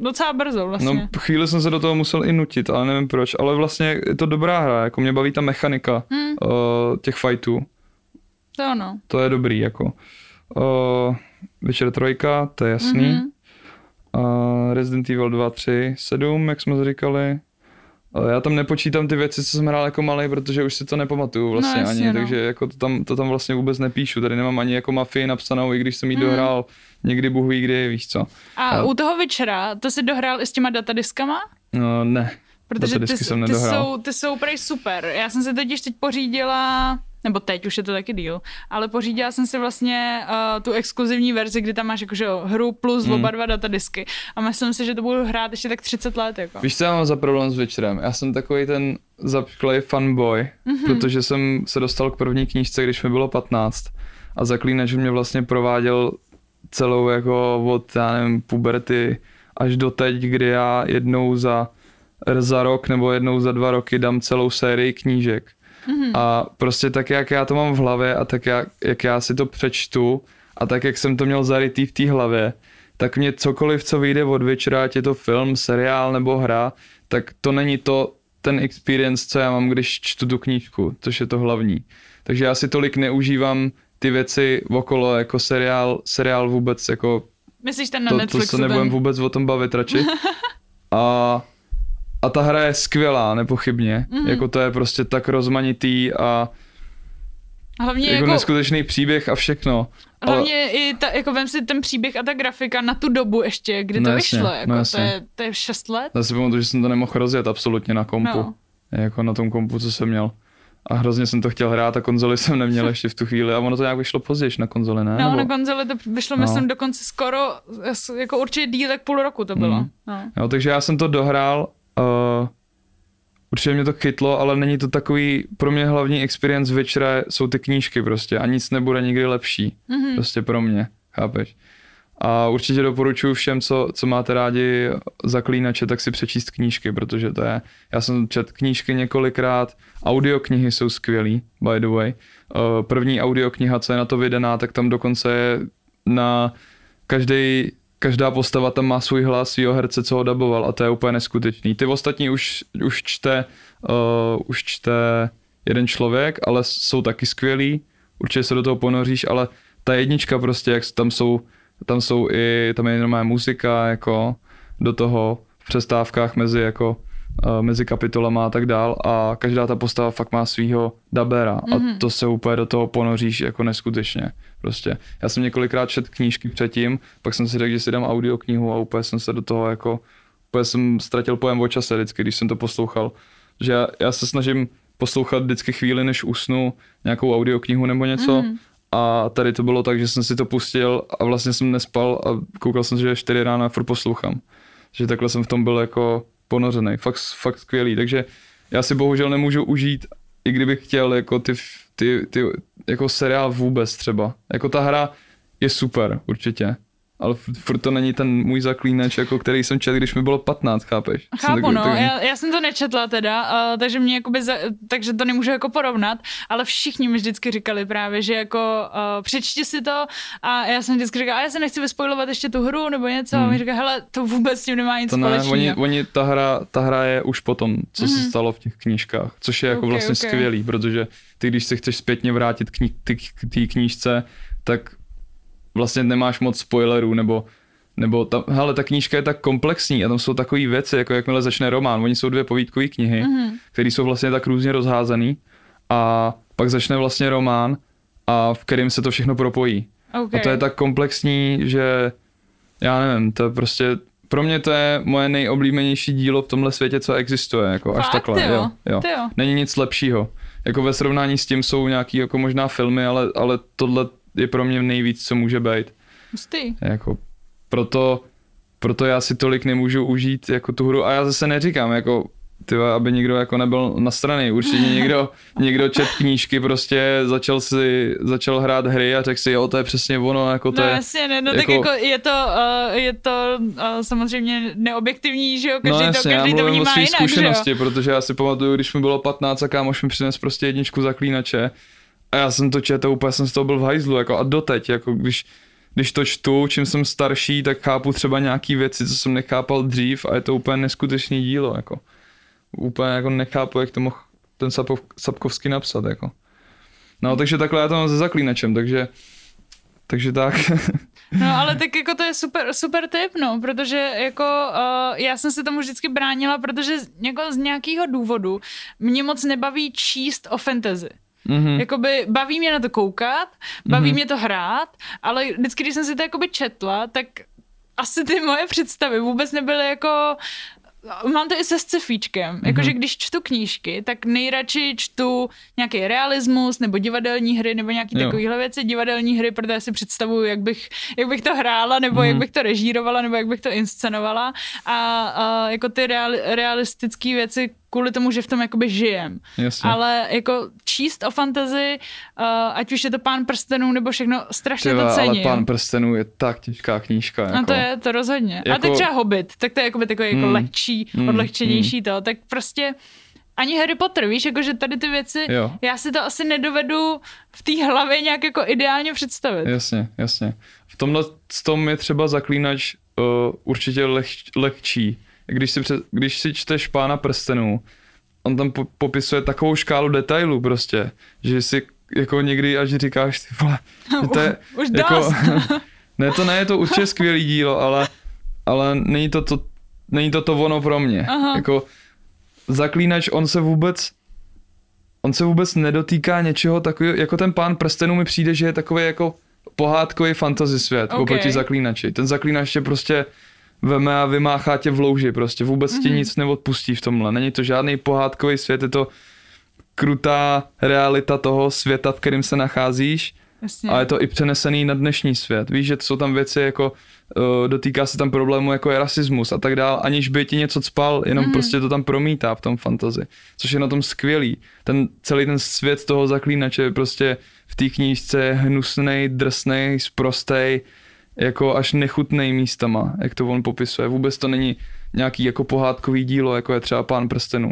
docela brzo vlastně. No chvíli jsem se do toho musel i nutit, ale nevím proč, ale vlastně je to dobrá hra, jako mě baví ta mechanika hmm. uh, těch fightů. To ono. To je dobrý, jako. Uh, Witcher tři, to je jasný. Mm-hmm. Uh, Resident Evil dva, tři, sedm, jak jsme říkali. Uh, já tam nepočítám ty věci, co jsem hrál jako malej, protože už si to nepamatuju vlastně no, jasně, ani, no. takže jako to tam, to tam vlastně vůbec nepíšu. Tady nemám ani jako mafii napsanou, i když jsem ji mm. dohrál někdy bůh ví kdy, víš co. A uh, u toho Witchera, to jsi dohrál i s těma datadiskama? No, ne. Protože ty, jsem ty, jsou, ty jsou prej super. Já jsem se totiž teď pořídila, nebo teď už je to taky deal, ale pořídila jsem si vlastně uh, tu exkluzivní verzi, kdy tam máš jakože hru plus mm. oba dva datadisky. A myslím si, že to budu hrát ještě tak třicet let. Jako. Víš, co já mám za problém s Witcherem? Já jsem takový ten zapklej fanboy, mm-hmm. protože jsem se dostal k první knížce, když mi bylo patnáct. A Zaklínač mě vlastně prováděl celou jako od, já nevím, puberty až do teď, kdy já jednou za za rok nebo jednou za dva roky dám celou sérii knížek. Mm-hmm. A prostě tak, jak já to mám v hlavě a tak, jak, jak já si to přečtu a tak, jak jsem to měl zarytý v té hlavě, tak mě cokoliv, co vyjde od večera, ať je to film, seriál nebo hra, tak to není to ten experience, co já mám, když čtu tu knížku, což je to hlavní. Takže já si tolik neužívám ty věci okolo, jako seriál, seriál vůbec, jako... Myslíš ten na to, Netflixu? To se nebudem vůbec o tom bavit radši. A... A ta hra je skvělá, nepochybně. Mm. Jako to je prostě tak rozmanitý a hlavně jako, jako neskutečný příběh a všechno. Hlavně ale... i ta, jako vem si ten příběh a ta grafika na tu dobu ještě, kdy no to jasně, vyšlo. Jako, no to, je, to je šest let. Já si pamatuju, že jsem to nemohl rozjet absolutně na kompu. No. Jako na tom kompu, co jsem měl. A hrozně jsem to chtěl hrát a konzoli jsem neměl ještě v tu chvíli a ono to nějak vyšlo později na konzoli, ne? No, nebo... na konzoli to vyšlo, no. Myslím, dokonce skoro, jako určitě díl, tak půl roku to bylo. Mm. No. No, takže já jsem to dohrál. Uh, určitě mě to chytlo, ale není to takový, pro mě hlavní experience večera jsou ty knížky prostě a nic nebude nikdy lepší, mm-hmm. prostě pro mě, chápeš. A určitě doporučuji všem, co, co máte rádi Zaklínače, tak si přečíst knížky, protože to je, já jsem četl knížky několikrát, audioknihy jsou skvělý, by the way. Uh, první audiokniha, co je na to vydaná, tak tam dokonce je na každej Každá postava tam má svůj hlas, svýho herce, co ho daboval a to je úplně neskutečný. Ty ostatní už, už, čte, uh, už čte jeden člověk, ale jsou taky skvělí, určitě se do toho ponoříš, ale ta jednička prostě, jak tam jsou, tam jsou i, tam je normální muzika, jako do toho v přestávkách mezi jako uh, mezi kapitolama a tak dál a každá ta postava fakt má svýho dabera mm-hmm. a to se úplně do toho ponoříš jako neskutečně. Prostě. Já jsem několikrát četl knížky předtím, pak jsem si řekl, že si dám audioknihu a úplně jsem se do toho jako, úplně jsem ztratil pojem o čase vždycky, když jsem to poslouchal. Že já, já se snažím poslouchat vždycky chvíli, než usnu, nějakou audioknihu nebo něco mm. a tady to bylo tak, že jsem si to pustil a vlastně jsem nespal a koukal jsem si, že čtyři rána a furt poslouchám. Že takhle jsem v tom byl jako ponořený, fakt, fakt skvělý, takže já si bohužel nemůžu užít, i kdybych chtěl jako ty Ty, ty, jako seriál vůbec třeba. Jako ta hra je super, určitě. Ale furt to není ten můj Zaklínač, jako který jsem četl, když mi bylo patnáct, chápeš? Chápu, takový, no, takový... Já, já jsem to nečetla teda, uh, takže mě jakoby za, takže to nemůžu jako porovnat, ale všichni mi vždycky říkali právě, že jako uh, přečti si to a já jsem vždycky říkala, a já se nechci vyspoilovat ještě tu hru nebo něco hmm. a mi říkala, hele, to vůbec s tím nemá nic společného. Oni, oni, ta hra, ta hra je už potom, co hmm. se stalo v těch knížkách, což je jako okay, vlastně okay. skvělý, protože ty, když se chceš zpětně vrátit k té kni- knížce, tak vlastně nemáš moc spoilerů, nebo, nebo ta, hele, ta knížka je tak komplexní a tam jsou takové věci, jako jakmile začne román, oni jsou dvě povídkové knihy, mm-hmm. které jsou vlastně tak různě rozházený a pak začne vlastně román, a v kterém se to všechno propojí. Okay. A to je tak komplexní, že já nevím, to je prostě, pro mě to je moje nejoblíbenější dílo v tomhle světě, co existuje, jako až Fakt, takhle, jo, jo. jo. Není nic lepšího. Jako ve srovnání s tím jsou nějaký jako možná filmy, ale, ale tohle je pro mě nejvíc, co může být. Hustý. Jako, proto, proto já si tolik nemůžu užít jako tu hru a já zase neříkám, jako, tyva, aby někdo jako nebyl nastranej. Určitě někdo, někdo čet knížky, prostě začal, si, začal hrát hry a řekl si, jo, to je přesně ono. Jako to no je, jasně, ne, no jako, tak jako je to, uh, je to uh, samozřejmě neobjektivní, že jo, každý, no jasně, to, každý to vnímá jinak. No jasně, já mluvím o svých zkušenosti, protože já si pamatuju, když mi bylo patnáct a kámoš mi přines prostě jedničku Zaklínače, a já jsem to četl, úplně jsem z toho byl v hajzlu, jako a doteď, jako když, když to čtu, čím jsem starší, tak chápu třeba nějaký věci, co jsem nechápal dřív a je to úplně neskutečné dílo, jako. Úplně jako nechápu, jak to mohl ten Sapov, Sapkovský napsat, jako. No, takže takhle já to mám se Zaklínačem, takže, takže tak. No, ale tak jako to je super, super tip, no, protože jako uh, já jsem se tomu vždycky bránila, protože jako z nějakého důvodu mě moc nebaví číst o fantasy. Mm-hmm. Jakoby baví mě na to koukat, baví mm-hmm. mě to hrát, ale vždycky, když jsem si to jakoby četla, tak asi ty moje představy vůbec nebyly jako mám to i se scifíčkem, mm-hmm. jakože když čtu knížky, tak nejradši čtu nějaký realismus nebo divadelní hry nebo nějaký jo. takovýhle věci, divadelní hry, protože si představuju, jak bych, jak bych to hrála nebo mm-hmm. jak bych to režírovala nebo jak bych to inscenovala a, a jako ty reali, realistické věci kvůli tomu, že v tom jakoby žijem. Jasně. Ale jako číst o fantasy, uh, ať už je to Pán prstenů nebo všechno, strašně Těle, to cením. Ale Pán prstenů je tak těžká knížka. Jako... No to je to rozhodně. Jako... A teď třeba Hobbit, tak to je jakoby takový hmm. jako lehčí, hmm. odlehčenější hmm. to. Tak prostě ani Harry Potter, víš, jakože tady ty věci, jo. já si to asi nedovedu v té hlavě nějak jako ideálně představit. Jasně, jasně. V tomhle tom je třeba Zaklínač uh, určitě lehč, lehčí. Když si, před, když si čteš Pána prstenů, on tam po, popisuje takovou škálu detailů prostě, že si jako někdy až říkáš, ty vole, to je, už jako, ne, to ne, je to určitě skvělý dílo, ale, ale není, to to, není to to ono pro mě. Aha. Jako Zaklínač, on se vůbec, on se vůbec nedotýká něčeho takového, jako ten Pán prstenů mi přijde, že je takový jako pohádkový fantasy svět okay. oproti Zaklínači. Ten Zaklínač je prostě veme a vymáchá tě v louži prostě, vůbec mm-hmm. ti nic neodpustí v tomhle, není to žádný pohádkový svět, je to krutá realita toho světa, v kterém se nacházíš. Jasně. A je to i přenesený na dnešní svět, víš, že jsou tam věci jako, dotýká se tam problému jako je rasismus a tak dál, aniž by ti něco cpal, jenom mm-hmm. prostě to tam promítá v tom fantasy, což je na tom skvělý, ten celý ten svět toho Zaklínače prostě v té knížce je hnusnej, drsnej, sprostej, jako až nechutnej místama, jak to on popisuje. Vůbec to není nějaký jako pohádkový dílo, jako je třeba Pán prstenů.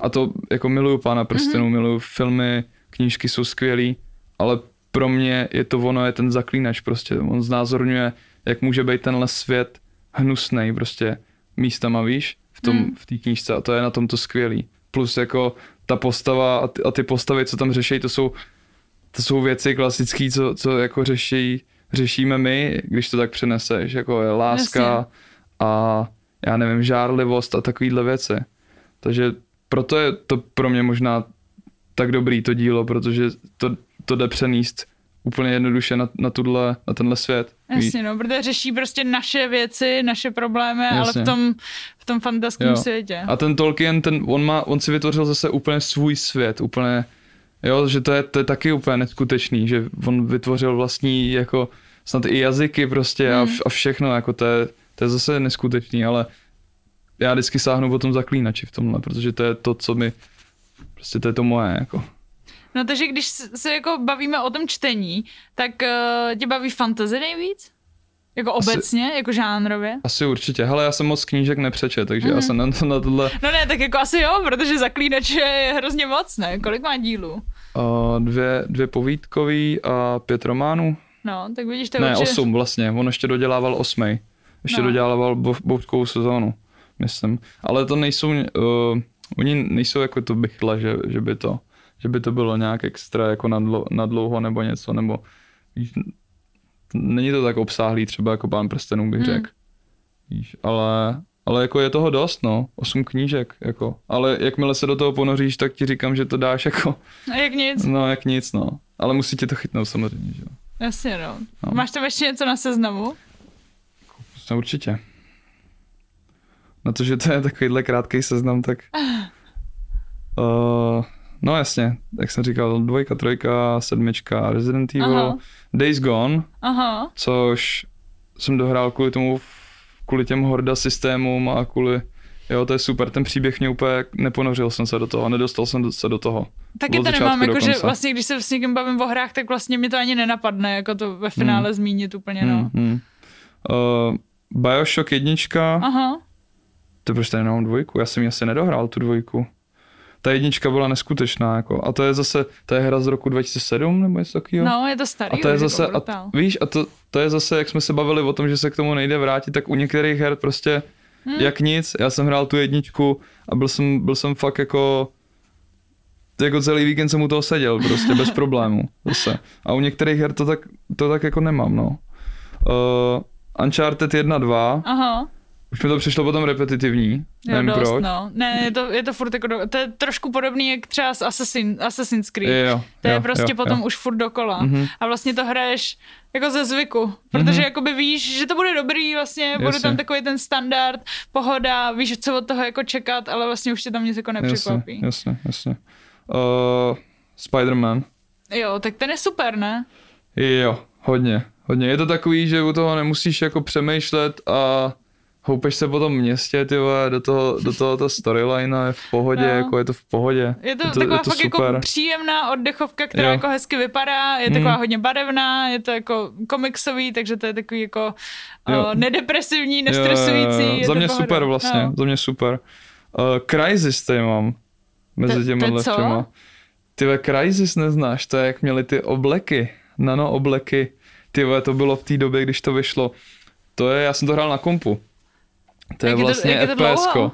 A to jako miluju Pána prstenů, mm-hmm. miluju filmy, knížky jsou skvělý, ale pro mě je to ono, je ten Zaklínač prostě. On znázorňuje, jak může být tenhle svět hnusnej prostě místama, víš, v tom, mm. v té knížce a to je na tom to skvělý. Plus jako ta postava a ty, a ty postavy, co tam řeší, to jsou, to jsou věci klasické, co, co jako řeší řešíme my, když to tak přeneseš, jako je láska Jasně. a já nevím, žárlivost a takovýhle věci. Takže proto je to pro mě možná tak dobrý to dílo, protože to, to jde přenést úplně jednoduše na, na, tuhle, na tenhle svět. Jasně, no, protože řeší prostě naše věci, naše problémy, Jasně. ale v tom, v tom fantastickém světě. A ten Tolkien, ten, on, má, on si vytvořil zase úplně svůj svět, úplně jo, že to je, to je taky úplně neskutečný, že on vytvořil vlastní jako snad i jazyky prostě a, v, a všechno, jako to je, to je zase neskutečný, ale já vždycky sáhnu po tom Zaklínači v tomhle, protože to je to, co mi, prostě to je to moje, jako. No takže když se jako bavíme o tom čtení, tak uh, tě baví fantasy nejvíc? Jako obecně, asi, jako žánrově? Asi určitě. Hele, já jsem moc knížek nepřečet, takže mm. já jsem na, na tohle... No ne, tak jako asi jo, protože Zaklínač je hrozně moc, ne? Kolik má dílů? Uh, dvě, dvě povídkový a pět románů. No, tak vidíš, to je Ne, určitě... osm vlastně. On ještě dodělával osmej. Ještě no. dodělával boutkovou sezónu, myslím. Ale to nejsou... Uh, oni nejsou jako to bychle, že, že, by to, že by to bylo nějak extra, jako nadlo, nadlouho nebo něco, nebo... Není to tak obsáhlý třeba jako Pán prstenů, bych řekl. Hmm. Ale, ale jako je toho dost, no. Osm knížek, jako. Ale jakmile se do toho ponoříš, tak ti říkám, že to dáš jako... A jak nic. No, jak nic, no. Ale musí tě to chytnout samozřejmě, že jo. Jasně, no. no. Máš tam ještě něco na seznamu? No, určitě. Na to, že to je takovýhle krátký seznam, tak... uh... No jasně, jak jsem říkal, dvojka, trojka, sedmička, Resident Evil, Aha. Days Gone, Aha. což jsem dohrál kvůli tomu, kvůli těm horda systémům a kvůli, jo, to je super, ten příběh mě úplně, neponořil jsem se do toho, nedostal jsem se do toho. Taky to nemám, jakože vlastně, když se s někým bavím o hrách, tak vlastně mi to ani nenapadne, jako to ve finále hmm. zmínit úplně, no. Hmm, hmm. Uh, Bioshock jednička, Aha. to proč tady nemám dvojku, já jsem ji asi nedohrál tu dvojku. Ta jednička byla neskutečná, jako. A to je zase, to je hra z roku dva tisíce sedm nebo něco takového. No, je to starý. A to je zase, a t, víš, a to, to je zase, jak jsme se bavili o tom, že se k tomu nejde vrátit, tak u některých her prostě hmm. jak nic. Já jsem hrál tu jedničku a byl jsem, byl jsem fakt jako, jako celý víkend jsem u toho seděl prostě, bez problémů. Zase. A u některých her to tak, to tak jako nemám, no. Uh, Uncharted jedna, dva. Aha. Už mi to přišlo potom repetitivní, jo, nevím dost, proč. No. Ne, je to, je to furt jako, do, to je trošku podobný jak třeba s Assassin, Assassin's Creed, jo, to jo, je prostě jo, potom jo. už furt dokola mm-hmm. a vlastně to hraješ jako ze zvyku, protože mm-hmm. jakoby víš, že to bude dobrý vlastně, bude yes. tam takový ten standard, pohoda, víš, co od toho jako čekat, ale vlastně už tě tam nic jako nepřekvapí. Jasně, jasně. Uh, Spider-Man. Jo, tak ten je super, ne? Jo, hodně, hodně. Je to takový, že u toho nemusíš jako přemýšlet a houpeš se po tom městě, ty vole, do toho, do toho ta storyline je v pohodě, no. jako je to v pohodě. Je to, je to taková je to fakt super. Jako příjemná oddechovka, která jo. jako hezky vypadá, je mm. taková hodně barevná, je to jako komiksový, takže to je takový jako o, nedepresivní, nestresující. Jo, jo, jo. Za mě super vlastně, no. za mě super. Uh, Crysis tady mám mezi těma všema. Ty ve Crysis neznáš, to je jak měli ty obleky, nano obleky. Ty ve, to bylo v té době, když to vyšlo. To je, já jsem to hrál na kompu. To je, je vlastně to, je FPSko.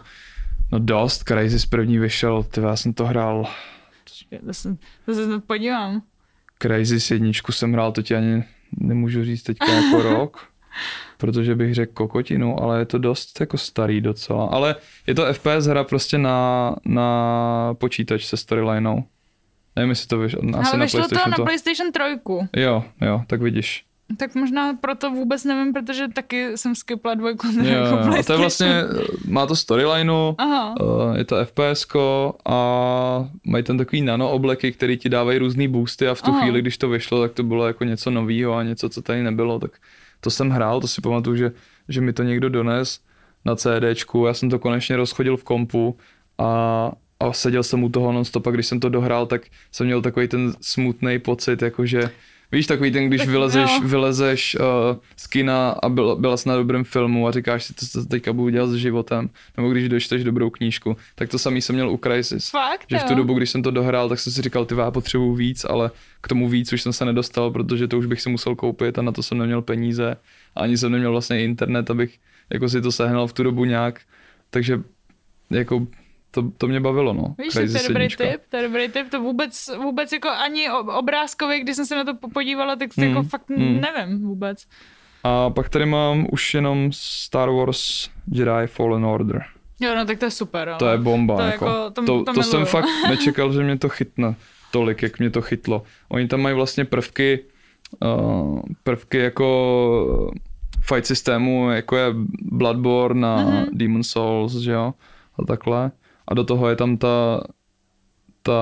No dost, Crysis první vyšel, ty já jsem to hrál. To se to podívám. Crysis jedničku jsem hrál, to ti ani nemůžu říct teďka jako rok, protože bych řekl kokotinu, ale je to dost jako starý docela. Ale je to F P S hra prostě na, na počítač se storylineou. Nevím, jestli to vyšlo, asi na PlayStation. Ale vyšlo to na PlayStation tři. Jo, jo, tak vidíš. Tak možná proto vůbec nevím, protože taky jsem skipla dvojku na jako PlayStation. A to je vlastně, má to storylineu, je to FPSko a mají tam takový nano obleky, které ti dávají různý boosty a v tu Aha. chvíli, když to vyšlo, tak to bylo jako něco novýho a něco, co tady nebylo, tak to jsem hrál, to si pamatuju, že, že mi to někdo dones na CDčku, já jsem to konečně rozchodil v kompu a a seděl jsem u toho non-stop a když jsem to dohrál, tak jsem měl takový ten smutný pocit, jakože víš, takový ten, když tak vylezeš, no. vylezeš uh, z kina a byl, byla jsi na dobrém filmu a říkáš si, co teďka budu dělat s životem, nebo když dočteš dobrou knížku, tak to samý jsem měl u Crysis. Fakt, že v tu dobu, když jsem to dohrál, tak jsem si říkal, ty já potřebuju víc, ale k tomu víc už jsem se nedostal, protože to už bych si musel koupit a na to jsem neměl peníze a ani jsem neměl vlastně internet, abych jako si to sehnal v tu dobu nějak, takže jako... To, to mě bavilo, no. Víš, to je dobrý tip, to je dobrý tip, to vůbec, vůbec jako ani obrázkově, když jsem se na to podívala, tak to mm, jako fakt mm. nevím vůbec. A pak tady mám už jenom Star Wars Jedi Fallen Order. Jo, no tak to je super, ale. To je bomba, to jako. jako to to, to, to jsem fakt nečekal, že mě to chytne tolik, jak mě to chytlo. Oni tam mají vlastně prvky, uh, prvky jako fight systému, jako je Bloodborne na mm-hmm. Demon Souls, že jo, a takhle. A do toho je tam ta, ta,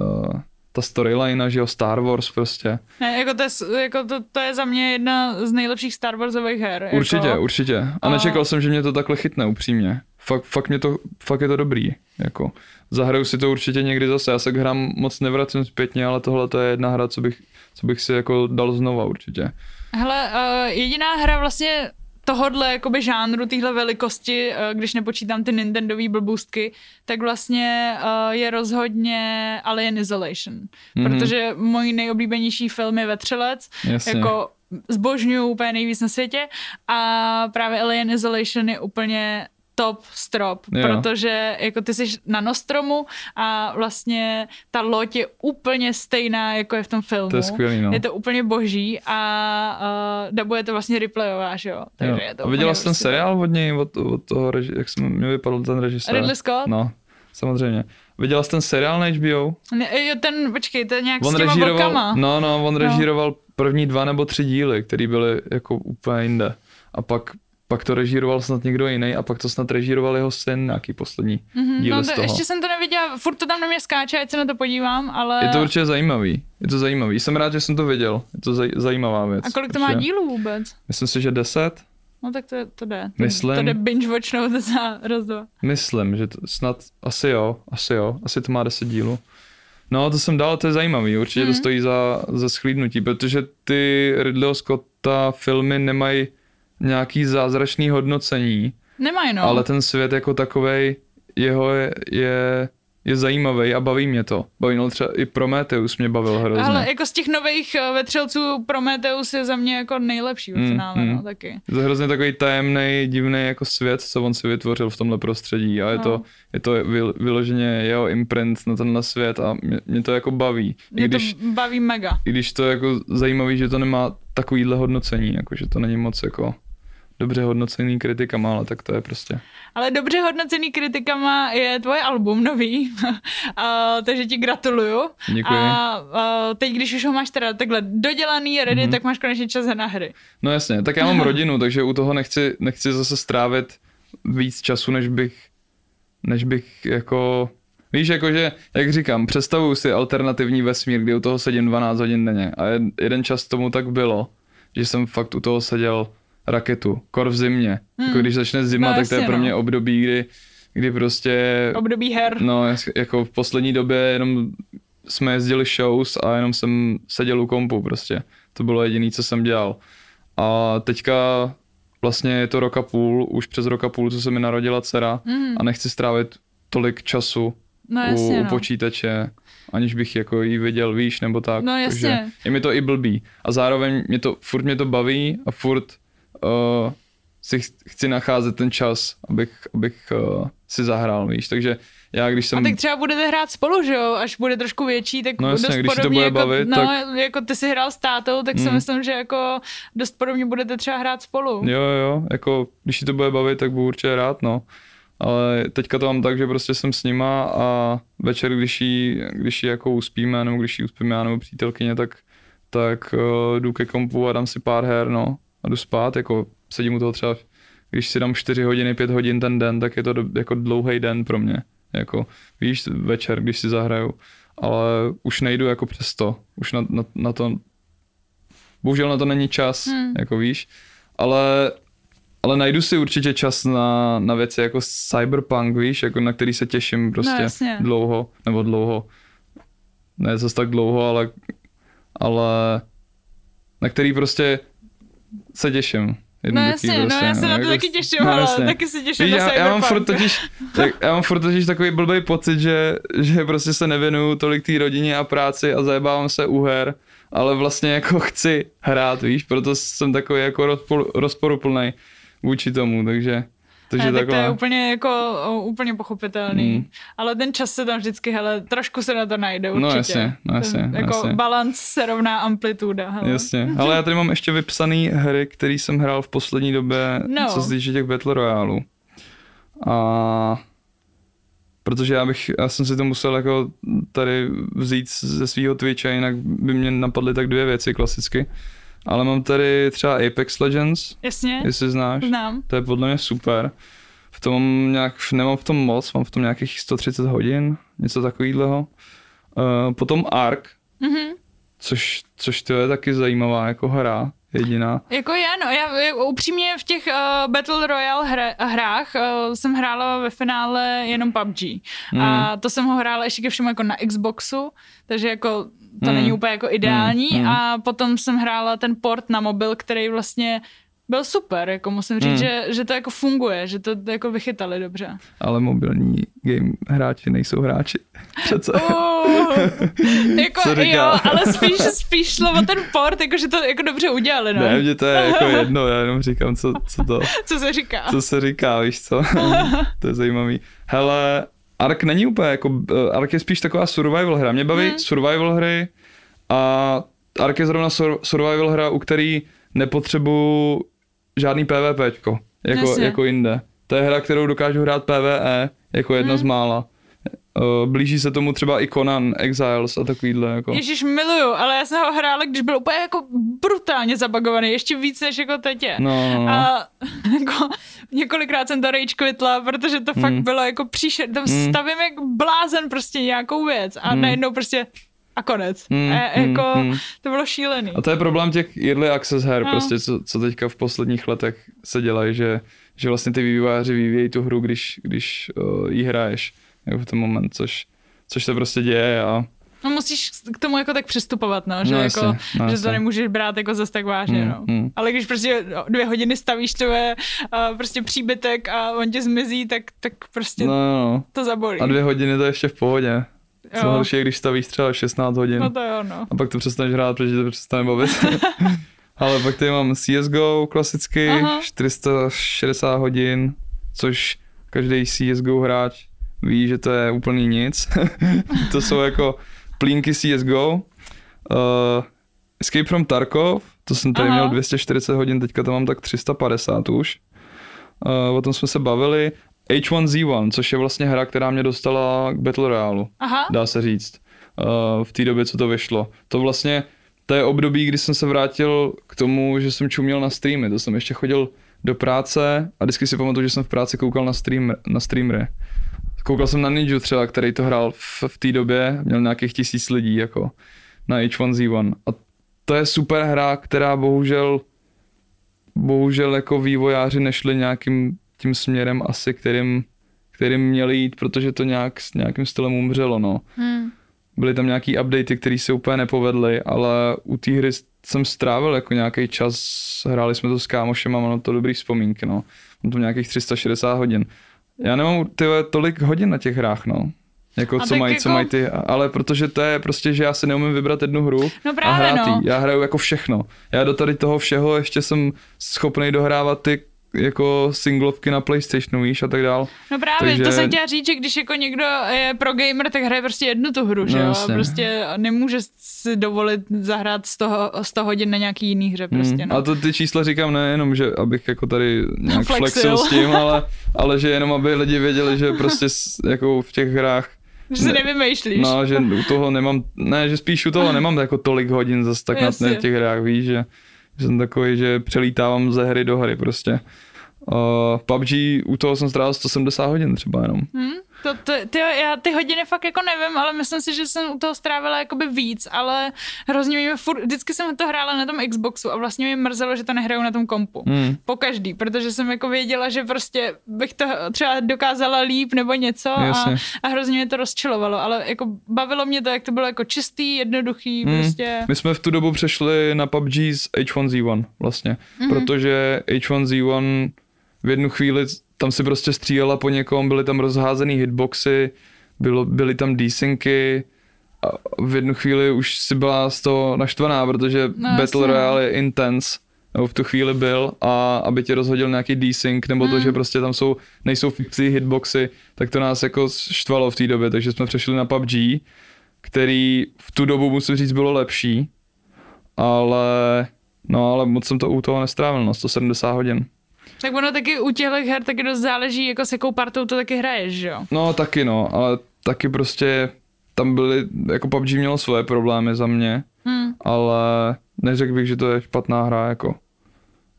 uh, ta storyline, že jo, Star Wars prostě. Ne, jako to je, jako to, to je za mě jedna z nejlepších Star Warsových her. Určitě, jako... určitě. A nečekal jsem, že mě to takhle chytne, upřímně. Fakt, fakt, mě to, fakt je to dobrý, jako. Zahraju si to určitě někdy zase, já se k hrám moc nevracím zpětně, ale tohle to je jedna hra, co bych, co bych si jako dal znova určitě. Hele, uh, jediná hra vlastně... tohodle jakoby žánru, téhle velikosti, když nepočítám ty Nintendový blbůstky, tak vlastně je rozhodně Alien Isolation. Mm-hmm. Protože můj nejoblíbenější film je Vetřelec, Jasně. jako zbožňuju úplně nejvíc na světě a právě Alien Isolation je úplně top strop, jo. protože jako ty jsi na Nostromu a vlastně ta loď je úplně stejná, jako je v tom filmu. To je skvělý, no. Je to úplně boží a uh, dabuje to vlastně replayová, že jo. Takže jo. Je to a viděla jsi ten seriál od něj, od, od toho, jak jsem, mě vypadl ten režisér. Ridley Scott? No, samozřejmě. Viděla jsi ten seriál na H B O? Ne, jo, ten, počkej, ten nějak on s těma vlkama. No, no, on režíroval no. první dva nebo tři díly, který byly jako úplně jinde. A pak Pak to režíroval snad někdo jiný a pak to snad režíroval jeho syn, nějaký poslední mm-hmm, díl no to, z toho. Ještě jsem to neviděla, furt to tam na mě skáče, ať se na to podívám, ale... Je to určitě zajímavý, je to zajímavý. Jsem rád, že jsem to viděl, je to zaj- zajímavá věc. A kolik to má dílů vůbec? Myslím si, že deset. No tak to, to jde, to, myslím, to jde binge-watchnout za roz dva. Myslím, že to snad, asi jo, asi jo, asi to má deset dílů. No to jsem dal, to je zajímavý, určitě mm-hmm. to stojí za, za schlídnutí, protože ty Ridleyho Scotta filmy nemají nějaký zázračný hodnocení. Nemají, no. Ale ten svět jako takovej jeho je, je, je zajímavý a baví mě to. Baví mě třeba i Prometheus mě bavil hrozně. Ale jako z těch nových vetřelců Prometheus je za mě jako nejlepší v finále, mm, mm. no taky. Je to hrozně takový tajemný, divný jako svět, co on si vytvořil v tomhle prostředí a je no. to, je to vyloženě jeho imprint na tenhle svět a mě, mě to jako baví. Mě když, to baví mega. I když to je jako zajímavý, že to nemá takovýhle hodnocení, jako že to není moc jako... dobře hodnocený kritikama, ale tak to je prostě. Ale dobře hodnocený kritikama je tvoje album nový, a, takže ti gratuluju. Děkuji. A, a teď, když už ho máš teda takhle dodělaný, ready, mm-hmm. tak máš konečně čas na hry. No jasně, tak já mám rodinu, takže u toho nechci, nechci zase strávit víc času, než bych, než bych jako... Víš, jakože, jak říkám, představuju si alternativní vesmír, kdy u toho sedím dvanáct hodin denně a jeden čas tomu tak bylo, že jsem fakt u toho seděl raketu, kor v zimě. Hmm. Jako když začne zima, no, tak to je pro mě období, kdy, kdy prostě... Období her. No, jako v poslední době jenom jsme jezdili shows a jenom jsem seděl u kompu prostě. To bylo jediné, co jsem dělal. A teďka vlastně je to rok a půl, už přes rok a půl, co se mi narodila dcera hmm. a nechci strávit tolik času no, jasně, u, u počítače, aniž bych jako jí viděl, víš, nebo tak. No jasně. Je mi to i blbý. A zároveň mě to, furt mě to baví a furt uh, si chci nacházet ten čas, abych, abych uh, si zahrál, víš. Takže já, když jsem... A tak třeba budete hrát spolu, že jo? Až bude trošku větší, tak no, jasně, dost když podobně, to bude bavit, jako, tak... no, jako ty si hrál s tátou, tak mm. si myslím, že jako dost podobně budete třeba hrát spolu. Jo, jo, jako když jí to bude bavit, tak budu určitě rád, no. Ale teďka to mám tak, že prostě jsem s nima a večer, když ji, když ji jako uspíme, nebo když ji uspíme já nebo přítelkyně, tak, tak uh, jdu ke kompu a dám si pár her, no. A jdu spát, jako sedím u toho třeba, když si dám čtyři hodiny, pět hodin ten den, tak je to do, jako dlouhý den pro mě. Jako, víš, večer, když si zahraju. Ale už nejdu jako přes to. Už na, na, na to... Bohužel na to není čas, hmm. jako víš. Ale... Ale najdu si určitě čas na, na věci jako Cyberpunk, víš, jako na který se těším prostě no, dlouho, nebo dlouho, ne zase tak dlouho, ale, ale na který prostě se těším. No jasně, prostě, no já se no, na to jako, taky těším, no, ale taky se těším víš, na já, Cyberpunk. Já mám furt totiž, tak, já mám furt totiž takový blbej pocit, že, že prostě se nevěnuju tolik té rodině a práci a zajebávám se u her. Ale vlastně jako chci hrát, víš, proto jsem takový jako rozpor, rozporuplnej. Vůči tomu, takže... takže ne, tak taková... to je úplně, jako, úplně pochopitelný. Mm. Ale ten čas se tam vždycky, hele, trošku se na to najde určitě. No jasně, no jasně. Ten, jako jasně. Balans se rovná amplituda. Hele. Jasně, ale já tady mám ještě vypsaný hry, který jsem hrál v poslední době, no. co se týče těch Battle Royalů. A... Protože já bych, já jsem si to musel jako tady vzít ze svýho Twitche, jinak by mě napadly tak dvě věci klasicky. Ale mám tady třeba Apex Legends, jasně, jestli znáš, znám. To je podle mě super. V tom nějak, nemám v tom moc, mám v tom nějakých sto třicet hodin, něco takovýhleho. Uh, potom Ark, mm-hmm. což, což to je taky zajímavá jako hra. Jediná. Jako já, no, já upřímně v těch uh, Battle Royale hra, hrách uh, jsem hrála ve finále jenom P U B G. Mm. A to jsem ho hrála ještě ke všemu jako na Xboxu, takže jako to mm. není úplně jako ideální. Mm. A potom jsem hrála ten port na mobil, který vlastně byl super, jako musím říct, mm. že, že to jako funguje, že to jako vychytali dobře. Ale mobilní game hráči nejsou hráči, přece. Uh, jako jo, ale spíš, spíš šlo o ten port, jako že to jako dobře udělali, no. Ne, mně to je jako jedno, já jenom říkám, co, co to... Co se říká. Co se říká, víš co, to je zajímavý. Hele, Ark není úplně jako, Ark je spíš taková survival hra, mě baví hmm. survival hry a Ark je zrovna sur, survival hra, u který nepotřebuju žádný PvPčko, jako, jako jinde. To je hra, kterou dokážu hrát PvE, jako jedna hmm. z mála. Blíží se tomu třeba i Conan, Exiles a takovýhle. Jako. Ježíš, miluju, ale já jsem ho hrála, když byl úplně jako brutálně zabagovaný, ještě víc než jako teď je. No, no, no. A jako, několikrát jsem to rage quitla, protože to hmm. fakt bylo jako příšerné, tam hmm. stavím jak blázen prostě nějakou věc a hmm. najednou prostě... A konec. Mm, e, jako, mm, to bylo šílený. A to je problém těch early access her, no. prostě, co, co teďka v posledních letech se dělají, že, že vlastně ty vývojáři vyvíjejí tu hru, když, když uh, ji hraješ jako v ten moment, což, což se prostě děje. A... No musíš k tomu jako tak přistupovat, no, že, no, jako, jasně, no, že to nemůžeš brát jako zase tak vážně. Mm, no. mm. Ale když prostě dvě hodiny stavíš tvoje uh, prostě příbytek a on tě zmizí, tak, tak prostě no, no. to zabolí. A dvě hodiny to ještě v pohodě. Co horší je, když stavíš třeba šestnáct hodin no to jo, no. a pak to přestaneš hrát, protože to přestane bavit. Ale pak tady mám C S G O klasicky, aha. čtyři sta šedesát hodin, což každý C S G O hráč ví, že to je úplně nic. To jsou jako plínky C S G O. Uh, Escape from Tarkov, to jsem tady Aha. měl dvě stě čtyřicet hodin, teďka to mám tak tři sta padesát už. Uh, o tom jsme se bavili. há jedna zet jedna, což je vlastně hra, která mě dostala k Battle Royale, Aha. dá se říct, uh, v té době, co to vyšlo. To vlastně, to je období, kdy jsem se vrátil k tomu, že jsem čuměl na streamy, to jsem ještě chodil do práce a vždycky si pamatuju, že jsem v práci koukal na, streamer, na streamery. Koukal jsem na Ninju třeba, který to hrál v, v té době, měl nějakých tisíc lidí jako na há jedna zet jedna. A to je super hra, která bohužel, bohužel jako vývojáři nešli nějakým tím směrem asi, kterým, kterým měli jít, protože to nějak s nějakým stylem umřelo, no. Hmm. Byly tam nějaký updaty, které se úplně nepovedly, ale u té hry jsem strávil jako nějaký čas, hráli jsme to s kámošem a mám to dobrý vzpomínky, no. Mám to nějakých tři sta šedesát hodin. Já nemám tyhle tolik hodin na těch hrách, no. Jako a co mají, jako... co mají ty, ale protože to je prostě, že já si neumím vybrat jednu hru no a hrát no. jí. Já hraju jako všechno. Já do tady toho všeho ještě jsem schopnej dohrávat ty jako singlovky na PlayStationu, víš, a tak dál. No právě, takže... to jsem chtěla říct, že když jako někdo je pro gamer, tak hraje prostě jednu tu hru, no, že jo? Prostě nemůže si dovolit zahrát sto hodin na nějaký jiný hře prostě, no. A to ty čísla říkám nejenom, že abych jako tady nějak flexil, flexil s tím, ale, ale že jenom aby lidi věděli, že prostě jako v těch hrách že se nevymýšlíš. No, že u toho nemám, ne, že spíš u toho nemám jako tolik hodin zase tak na těch hrách, víš, že jsem takový, že přelítávám ze hry do hry prostě. Uh, pé ú bé gé, u toho jsem strávil sto sedmdesát hodin třeba jenom. Hmm, to, to, ty, já ty hodiny fakt jako nevím, ale myslím si, že jsem u toho strávila jakoby víc, ale hrozně mě furt, vždycky jsem to hrála na tom Xboxu a vlastně mě mrzelo, že to nehraju na tom kompu. Hmm. Po každý, protože jsem jako věděla, že prostě bych to třeba dokázala líp nebo něco a, a hrozně mě to rozčilovalo, ale jako bavilo mě to, jak to bylo jako čistý, jednoduchý, hmm. prostě. My jsme v tu dobu přešli na pé ú bé gé z há jedna zet jedna vlastně, mm-hmm. protože há jedna zet jedna v jednu chvíli tam si prostě střílela po někom, byly tam rozházený hitboxy, bylo, byly tam desynky a v jednu chvíli už si byla z toho naštvaná, protože no, Battle Royale je intense, nebo v tu chvíli byl a aby tě rozhodil nějaký desync, nebo mm. to, že prostě tam jsou, nejsou fixy hitboxy, tak to nás jako štvalo v té době, takže jsme přešli na pé ú bé gé, který v tu dobu, musím říct, bylo lepší, ale no ale moc jsem to u toho nestrávil, no, sto sedmdesát hodin. Tak ono taky u těchto her taky dost záleží, jako s jakou partou to taky hraješ, že jo? No taky no, ale taky prostě tam byly, jako pé ú bé gé mělo svoje problémy za mě, hmm. ale neřekl bych, že to je špatná hra, jako.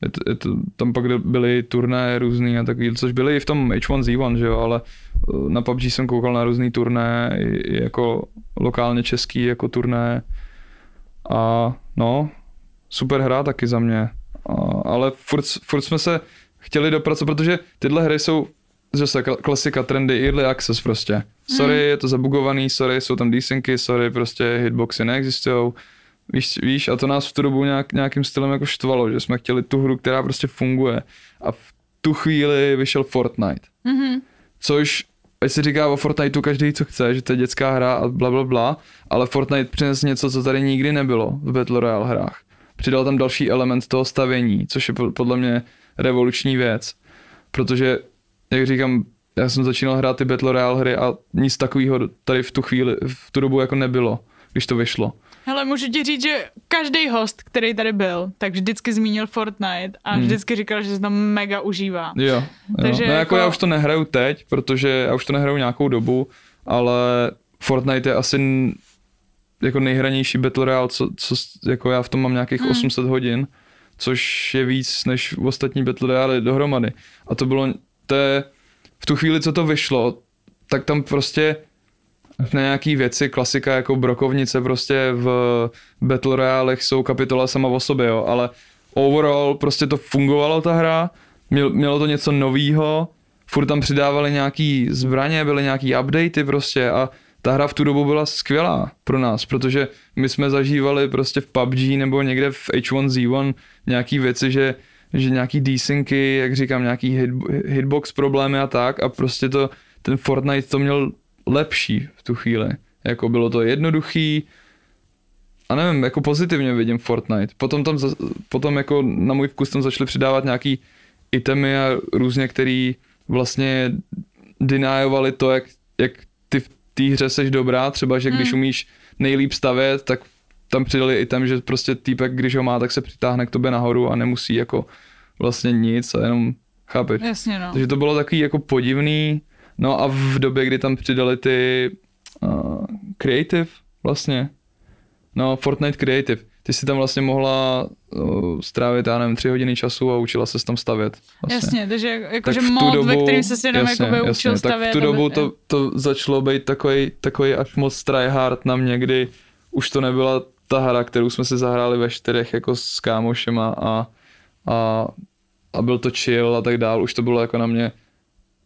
Je to, je to, tam pak byly turnaje různý a takový, což byly i v tom há jedna zet jedna, že jo, ale na pé ú bé gé jsem koukal na různý turnaje, jako lokálně český, jako turnaje a no, super hra taky za mě, a, ale furt, furt jsme se chtěli dopracovat, protože tyhle hry jsou zase klasika, trendy, early access prostě. Sorry, hmm. je to zabugovaný, sorry, jsou tam desynky, sorry, prostě hitboxy neexistujou. Víš, víš, a to nás v tu dobu nějak, nějakým stylem jako štvalo, že jsme chtěli tu hru, která prostě funguje. A v tu chvíli vyšel Fortnite. Hmm. Což, ať si říká o Fortniteu každý, co chce, že to je dětská hra a bla, bla, bla, ale Fortnite přines něco, co tady nikdy nebylo v Battle Royale hrách. Přidal tam další element toho stavění, což je podle mě revoluční věc, protože, jak říkám, já jsem začínal hrát ty Battle Royale hry a nic takového tady v tu chvíli, v tu dobu jako nebylo, když to vyšlo. Hele, můžu ti říct, že každý host, který tady byl, tak vždycky zmínil Fortnite a vždycky říkal, že se to mega užívá. Jo, jo. Takže no, jako, jako já už to nehraju teď, protože já už to nehraju nějakou dobu, ale Fortnite je asi jako nejhranější Battle Royale, co, co jako já v tom mám nějakých hmm. osm set hodin. Což je víc než ostatní Battle Royale dohromady. A to bylo, to je, v tu chvíli, co to vyšlo, tak tam prostě na nějaký věci, klasika jako brokovnice, prostě v Battle Royalech jsou kapitola sama o sobě, jo, ale overall prostě to fungovalo ta hra, mělo to něco novýho, furt tam přidávali nějaký zbraně, byly nějaký updaty prostě a ta hra v tu dobu byla skvělá pro nás, protože my jsme zažívali prostě v pé ú bé gé nebo někde v há jedna zet jedna nějaký věci, že, že nějaký desynky, jak říkám, nějaký hit, hitbox problémy a tak a prostě to, ten Fortnite to měl lepší v tu chvíli. Jako bylo to jednoduchý a nevím, jako pozitivně vidím Fortnite. Potom tam, potom jako na můj vkus tam začali přidávat nějaký itemy a různě, který vlastně denyovali to, jak, jak ty té hře seš dobrá, třeba že když umíš nejlíp stavět, tak tam přidali i tam, že prostě týpek, když ho má, tak se přitáhne k tobě nahoru a nemusí jako vlastně nic a jenom, chápeš? Jasně, no. Takže to bylo takový jako podivný, no a v době, kdy tam přidali ty uh, creative vlastně, no Fortnite creative, ty si tam vlastně mohla uh, strávit, já nevím, tři hodiny času a učila ses tam stavět. Vlastně. Jasně, takže jakože mod, dobu, ve kterým se si jenom jasně, jakoby jasně, učil stavět. Tak v tu dobu by... to, to začalo být takový, takový až moc tryhard na mě, kdy už to nebyla ta hra, kterou jsme si zahráli ve čtyřech jako s kámošema a, a, a byl to chill a tak dál, už to bylo jako na mě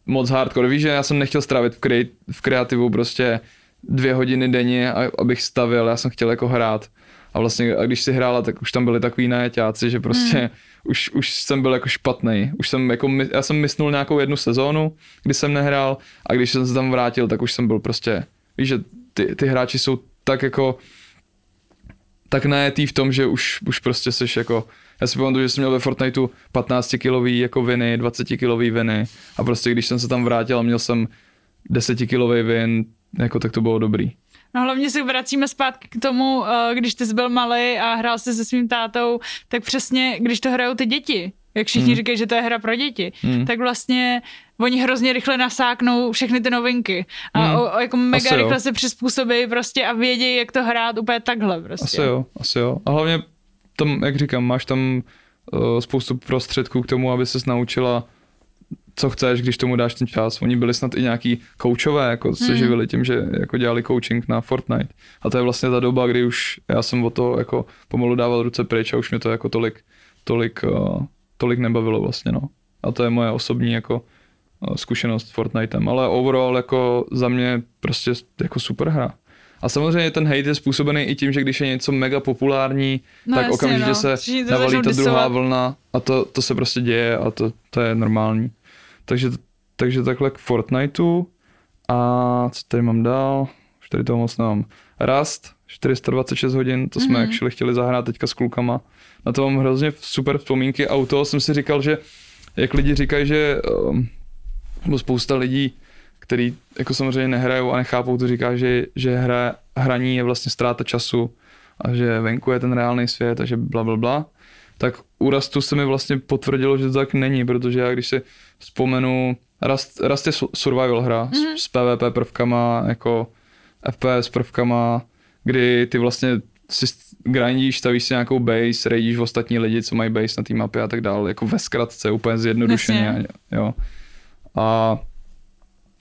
moc hardcore. Víš, že já jsem nechtěl strávit v, kre, v kreativu prostě dvě hodiny denně, abych stavil, já jsem chtěl jako hrát. A vlastně, a když si hrála, tak už tam byli takový najeťáci, že prostě hmm. už, už jsem byl jako špatnej. Už jsem jako, já jsem mysnul nějakou jednu sezónu, kdy jsem nehrál a když jsem se tam vrátil, tak už jsem byl prostě, víš, že ty, ty hráči jsou tak jako, tak najetý v tom, že už, už prostě seš jako, já si pamatuju, že jsem měl ve Fortniteu patnáctikilový jako viny, dvacetikilový viny a prostě když jsem se tam vrátil a měl jsem desetikilový vin, jako tak to bylo dobrý. No hlavně se vracíme zpátky k tomu, když ty jsi byl malý a hrál jsi se svým tátou, tak přesně, když to hrajou ty děti, jak všichni mm. říkají, že to je hra pro děti, mm. tak vlastně oni hrozně rychle nasáknou všechny ty novinky a mm. o, o, jako mega asi rychle jo. se přizpůsobí prostě a vědějí, jak to hrát úplně takhle prostě. Asi jo, asi jo. A hlavně tam, jak říkám, máš tam uh, spoustu prostředků k tomu, aby ses naučila, co chceš, když tomu dáš ten čas. Oni byli snad i nějaký koučové, jako se hmm. živili tím, že jako dělali coaching na Fortnite. A to je vlastně ta doba, kdy už já jsem o to jako pomalu dával ruce pryč a už mě to jako tolik, tolik, uh, tolik nebavilo vlastně, no. A to je moje osobní jako uh, zkušenost s Fortnitem. Ale overall jako za mě prostě jako super hra. A samozřejmě ten hate je způsobený i tím, že když je něco mega populární, no tak jasně, okamžitě no. se navalí ta druhá vlna a to, to se prostě děje a to, to je normální. Takže, takže takhle k Fortniteu a co tady mám dál, už tady toho moc nemám. Rust, čtyři sta dvacet šest hodin, to jsme mm-hmm. actually chtěli zahrát teďka s klukama. Na to mám hrozně super vzpomínky a u toho jsem si říkal, že jak lidi říkají, že um, spousta lidí, kteří jako samozřejmě nehrajou a nechápou, to říká, že, že hra, hraní je vlastně ztráta času a že venku je ten reálný svět a že bla bla bla. Tak u Rustu se mi vlastně potvrdilo, že to tak není, protože já když si vzpomenu, Rust, Rust je survival hra mm-hmm. s, s PvP prvkama, jako F P S prvkama, kdy ty vlastně si grindíš, stavíš si nějakou base, raidíš ostatní lidi, co mají base na té mapě a tak dále, jako ve zkratce, úplně zjednodušeně. Jo. A,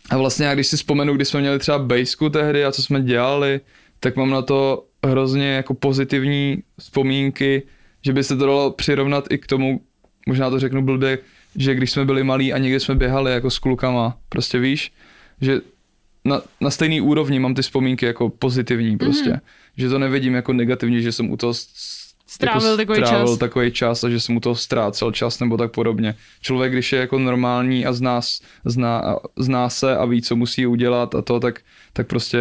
a vlastně já když si vzpomenu, když jsme měli třeba baseku tehdy a co jsme dělali, tak mám na to hrozně jako pozitivní vzpomínky, že by se to dalo přirovnat i k tomu, možná to řeknu blbě, že když jsme byli malí a někde jsme běhali jako s klukama, prostě víš, že na, na stejný úrovni mám ty vzpomínky jako pozitivní prostě, mm. že to nevidím jako negativní, že jsem u toho strávil, jako takový, strávil čas. takový čas a že jsem u toho ztrácel čas nebo tak podobně. Člověk, když je jako normální a zná, zná, zná se a ví, co musí udělat a to, tak, tak prostě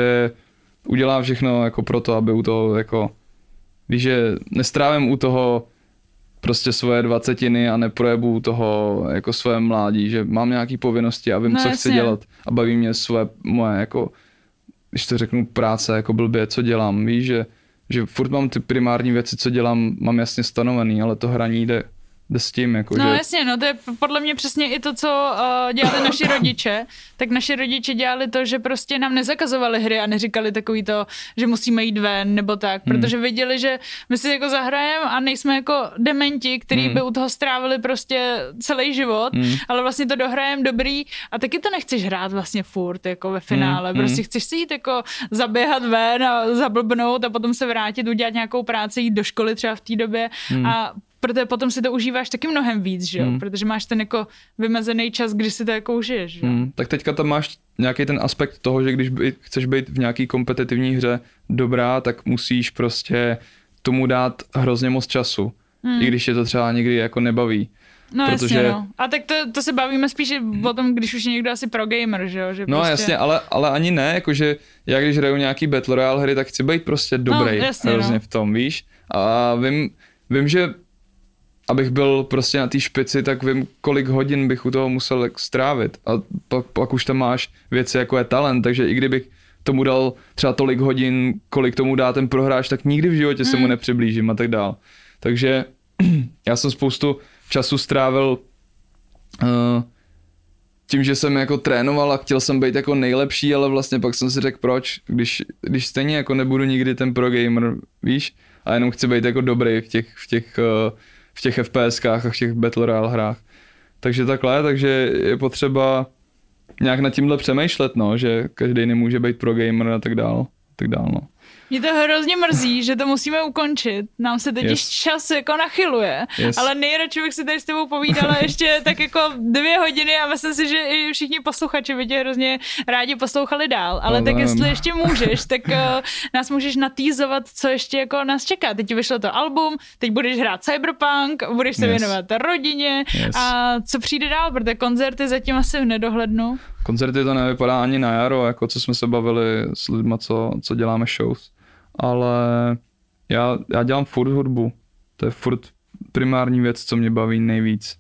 udělá všechno jako proto, aby u toho jako víš, nestrávím u toho prostě svoje dvacetiny a neprojebu u toho jako svoje mládí, že mám nějaké povinnosti a vím, no, co jasně. chci dělat a baví mě svoje moje jako, když to řeknu práce, jako blbě, co dělám, víš, že, že furt mám ty primární věci, co dělám, mám jasně stanovený, ale to hraní jde, jde s tím. Jako, no že... jasně, no to je podle mě přesně i to, co uh, dělali naši rodiče, tak naši rodiče dělali to, že prostě nám nezakazovali hry a neříkali takový to, že musíme jít ven nebo tak, hmm. protože viděli, že my si jako zahrajeme a nejsme jako dementi, který hmm. by u toho strávili prostě celý život, hmm. ale vlastně to dohrajeme dobrý a taky to nechceš hrát vlastně furt jako ve finále, hmm. prostě chceš si jít jako zaběhat ven a zablbnout a potom se vrátit, udělat nějakou práci, jít do školy třeba v té době hmm. a protože potom si to užíváš taky mnohem víc, že jo? Hmm. Protože máš ten jako vymezený čas, kdy si to jako užiješ, že jo? Hmm. Tak teďka tam máš nějaký ten aspekt toho, že když by, chceš být v nějaký kompetitivní hře dobrá, tak musíš prostě tomu dát hrozně moc času, hmm. i když je to třeba někdy jako nebaví. No protože... jasně, no. A tak to, to se bavíme spíš hmm. o tom, když už je někdo asi pro gamer, že jo? Že no prostě... jasně, ale, ale ani ne, jakože já když hraju nějaký Battle Royale hry, tak chci být prostě dobrý no, jasně, hrozně no. v tom, víš? A vím, vím, že abych byl prostě na té špici, tak vím, kolik hodin bych u toho musel strávit. A pak, pak už tam máš věci, jako je talent, takže i kdybych tomu dal třeba tolik hodin, kolik tomu dá ten prohráč, tak nikdy v životě hmm. se mu nepřiblížím a tak dál. Takže já jsem spoustu času strávil uh, tím, že jsem jako trénoval a chtěl jsem být jako nejlepší, ale vlastně pak jsem si řekl proč, když, když stejně jako nebudu nikdy ten pro gamer, víš, a jenom chci být jako dobrý v těch, v těch, uh, v těch FPSkách a v těch Battle Royale hrách. Takže takhle, takže je potřeba nějak nad tímhle přemýšlet, no, že každý nemůže být pro gamer a tak dál, tak dál, no. Mě to hrozně mrzí, že to musíme ukončit. Nám se teď yes. čas jako nachyluje, yes. ale nejradši bych si tady s tebou povídala ještě tak jako dvě hodiny a myslím si, že i všichni posluchači by tě hrozně rádi poslouchali dál, ale Olem. tak jestli ještě můžeš, tak uh, nás můžeš natýzovat, co ještě jako nás čeká. Teď vyšlo to album, teď budeš hrát Cyberpunk, budeš se yes. věnovat rodině yes. a co přijde dál, protože koncerty zatím asi v nedohlednu. Koncerty to nevypadá ani na jaro, jako co jsme se bavili s lidma, co, co děláme shows. Ale já, já dělám furt hudbu. To je furt primární věc, co mě baví nejvíc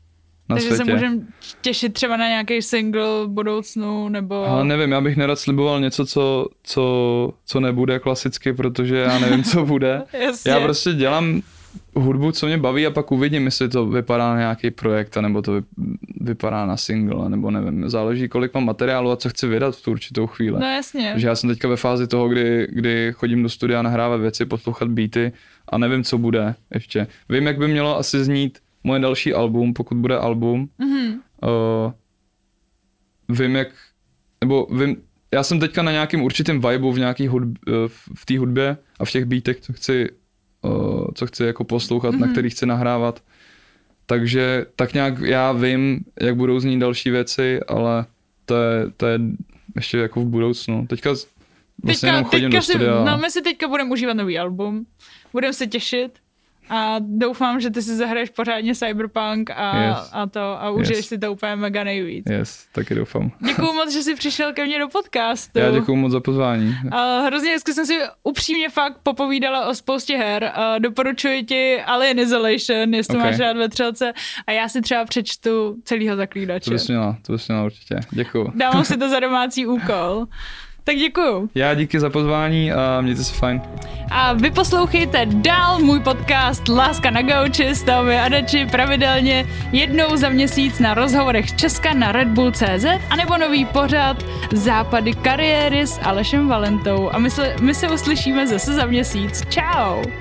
na Takže světě. Takže se můžeme těšit třeba na nějaký single v budoucnu, nebo... Ale nevím, já bych nerad sliboval něco, co, co, co nebude klasicky, protože já nevím, co bude. Já prostě dělám hudbu, co mě baví a pak uvidím, jestli to vypadá na nějaký projekt, nebo to vypadá na single, nebo nevím. Záleží, kolik mám materiálu a co chci vydat v tu určitou chvíli. No jasně. Takže já jsem teďka ve fázi toho, kdy, kdy chodím do studia nahrávat věci, poslouchat beaty a nevím, co bude ještě. Vím, jak by mělo asi znít moje další album, pokud bude album. Mm-hmm. Uh, vím, jak... Nebo vím... Já jsem teďka na nějakým určitým vibeu v nějaký hudb, v té hudbě a v těch beatech, co chci... co chci jako poslouchat, mm-hmm. na který chci nahrávat. Takže tak nějak já vím, jak budou znít další věci, ale to je, to je ještě jako v budoucnu. Teďka vlastně teďka, jenom chodím teďka do studia. Si, no my si teďka budeme užívat nový album, budeme se těšit a doufám, že ty si zahraješ pořádně Cyberpunk a, yes. a to a užiješ yes. si to úplně mega nejvíc. Yes, taky doufám. Děkuju moc, že jsi přišel ke mně do podcastu. Já děkuju moc za pozvání. A hrozně hezky jsem si upřímně fakt popovídala o spoustě her. A doporučuji ti Alien Isolation, jestli okay. máš rád ve třelce a já si třeba přečtu celýho Zaklínače. To bys měla, to bys měla určitě. Děkuju. Dávám si to za domácí úkol. Tak děkuju. Já díky za pozvání a mějte se fajn. A vy poslouchejte dál můj podcast Láska na gauči s Naomi a Dači pravidelně jednou za měsíc na rozhovorech Česka na Red Bull tečka cé zet anebo nový pořad Západy kariéry s Alešem Valentou. A my se, my se uslyšíme zase za měsíc. Čau.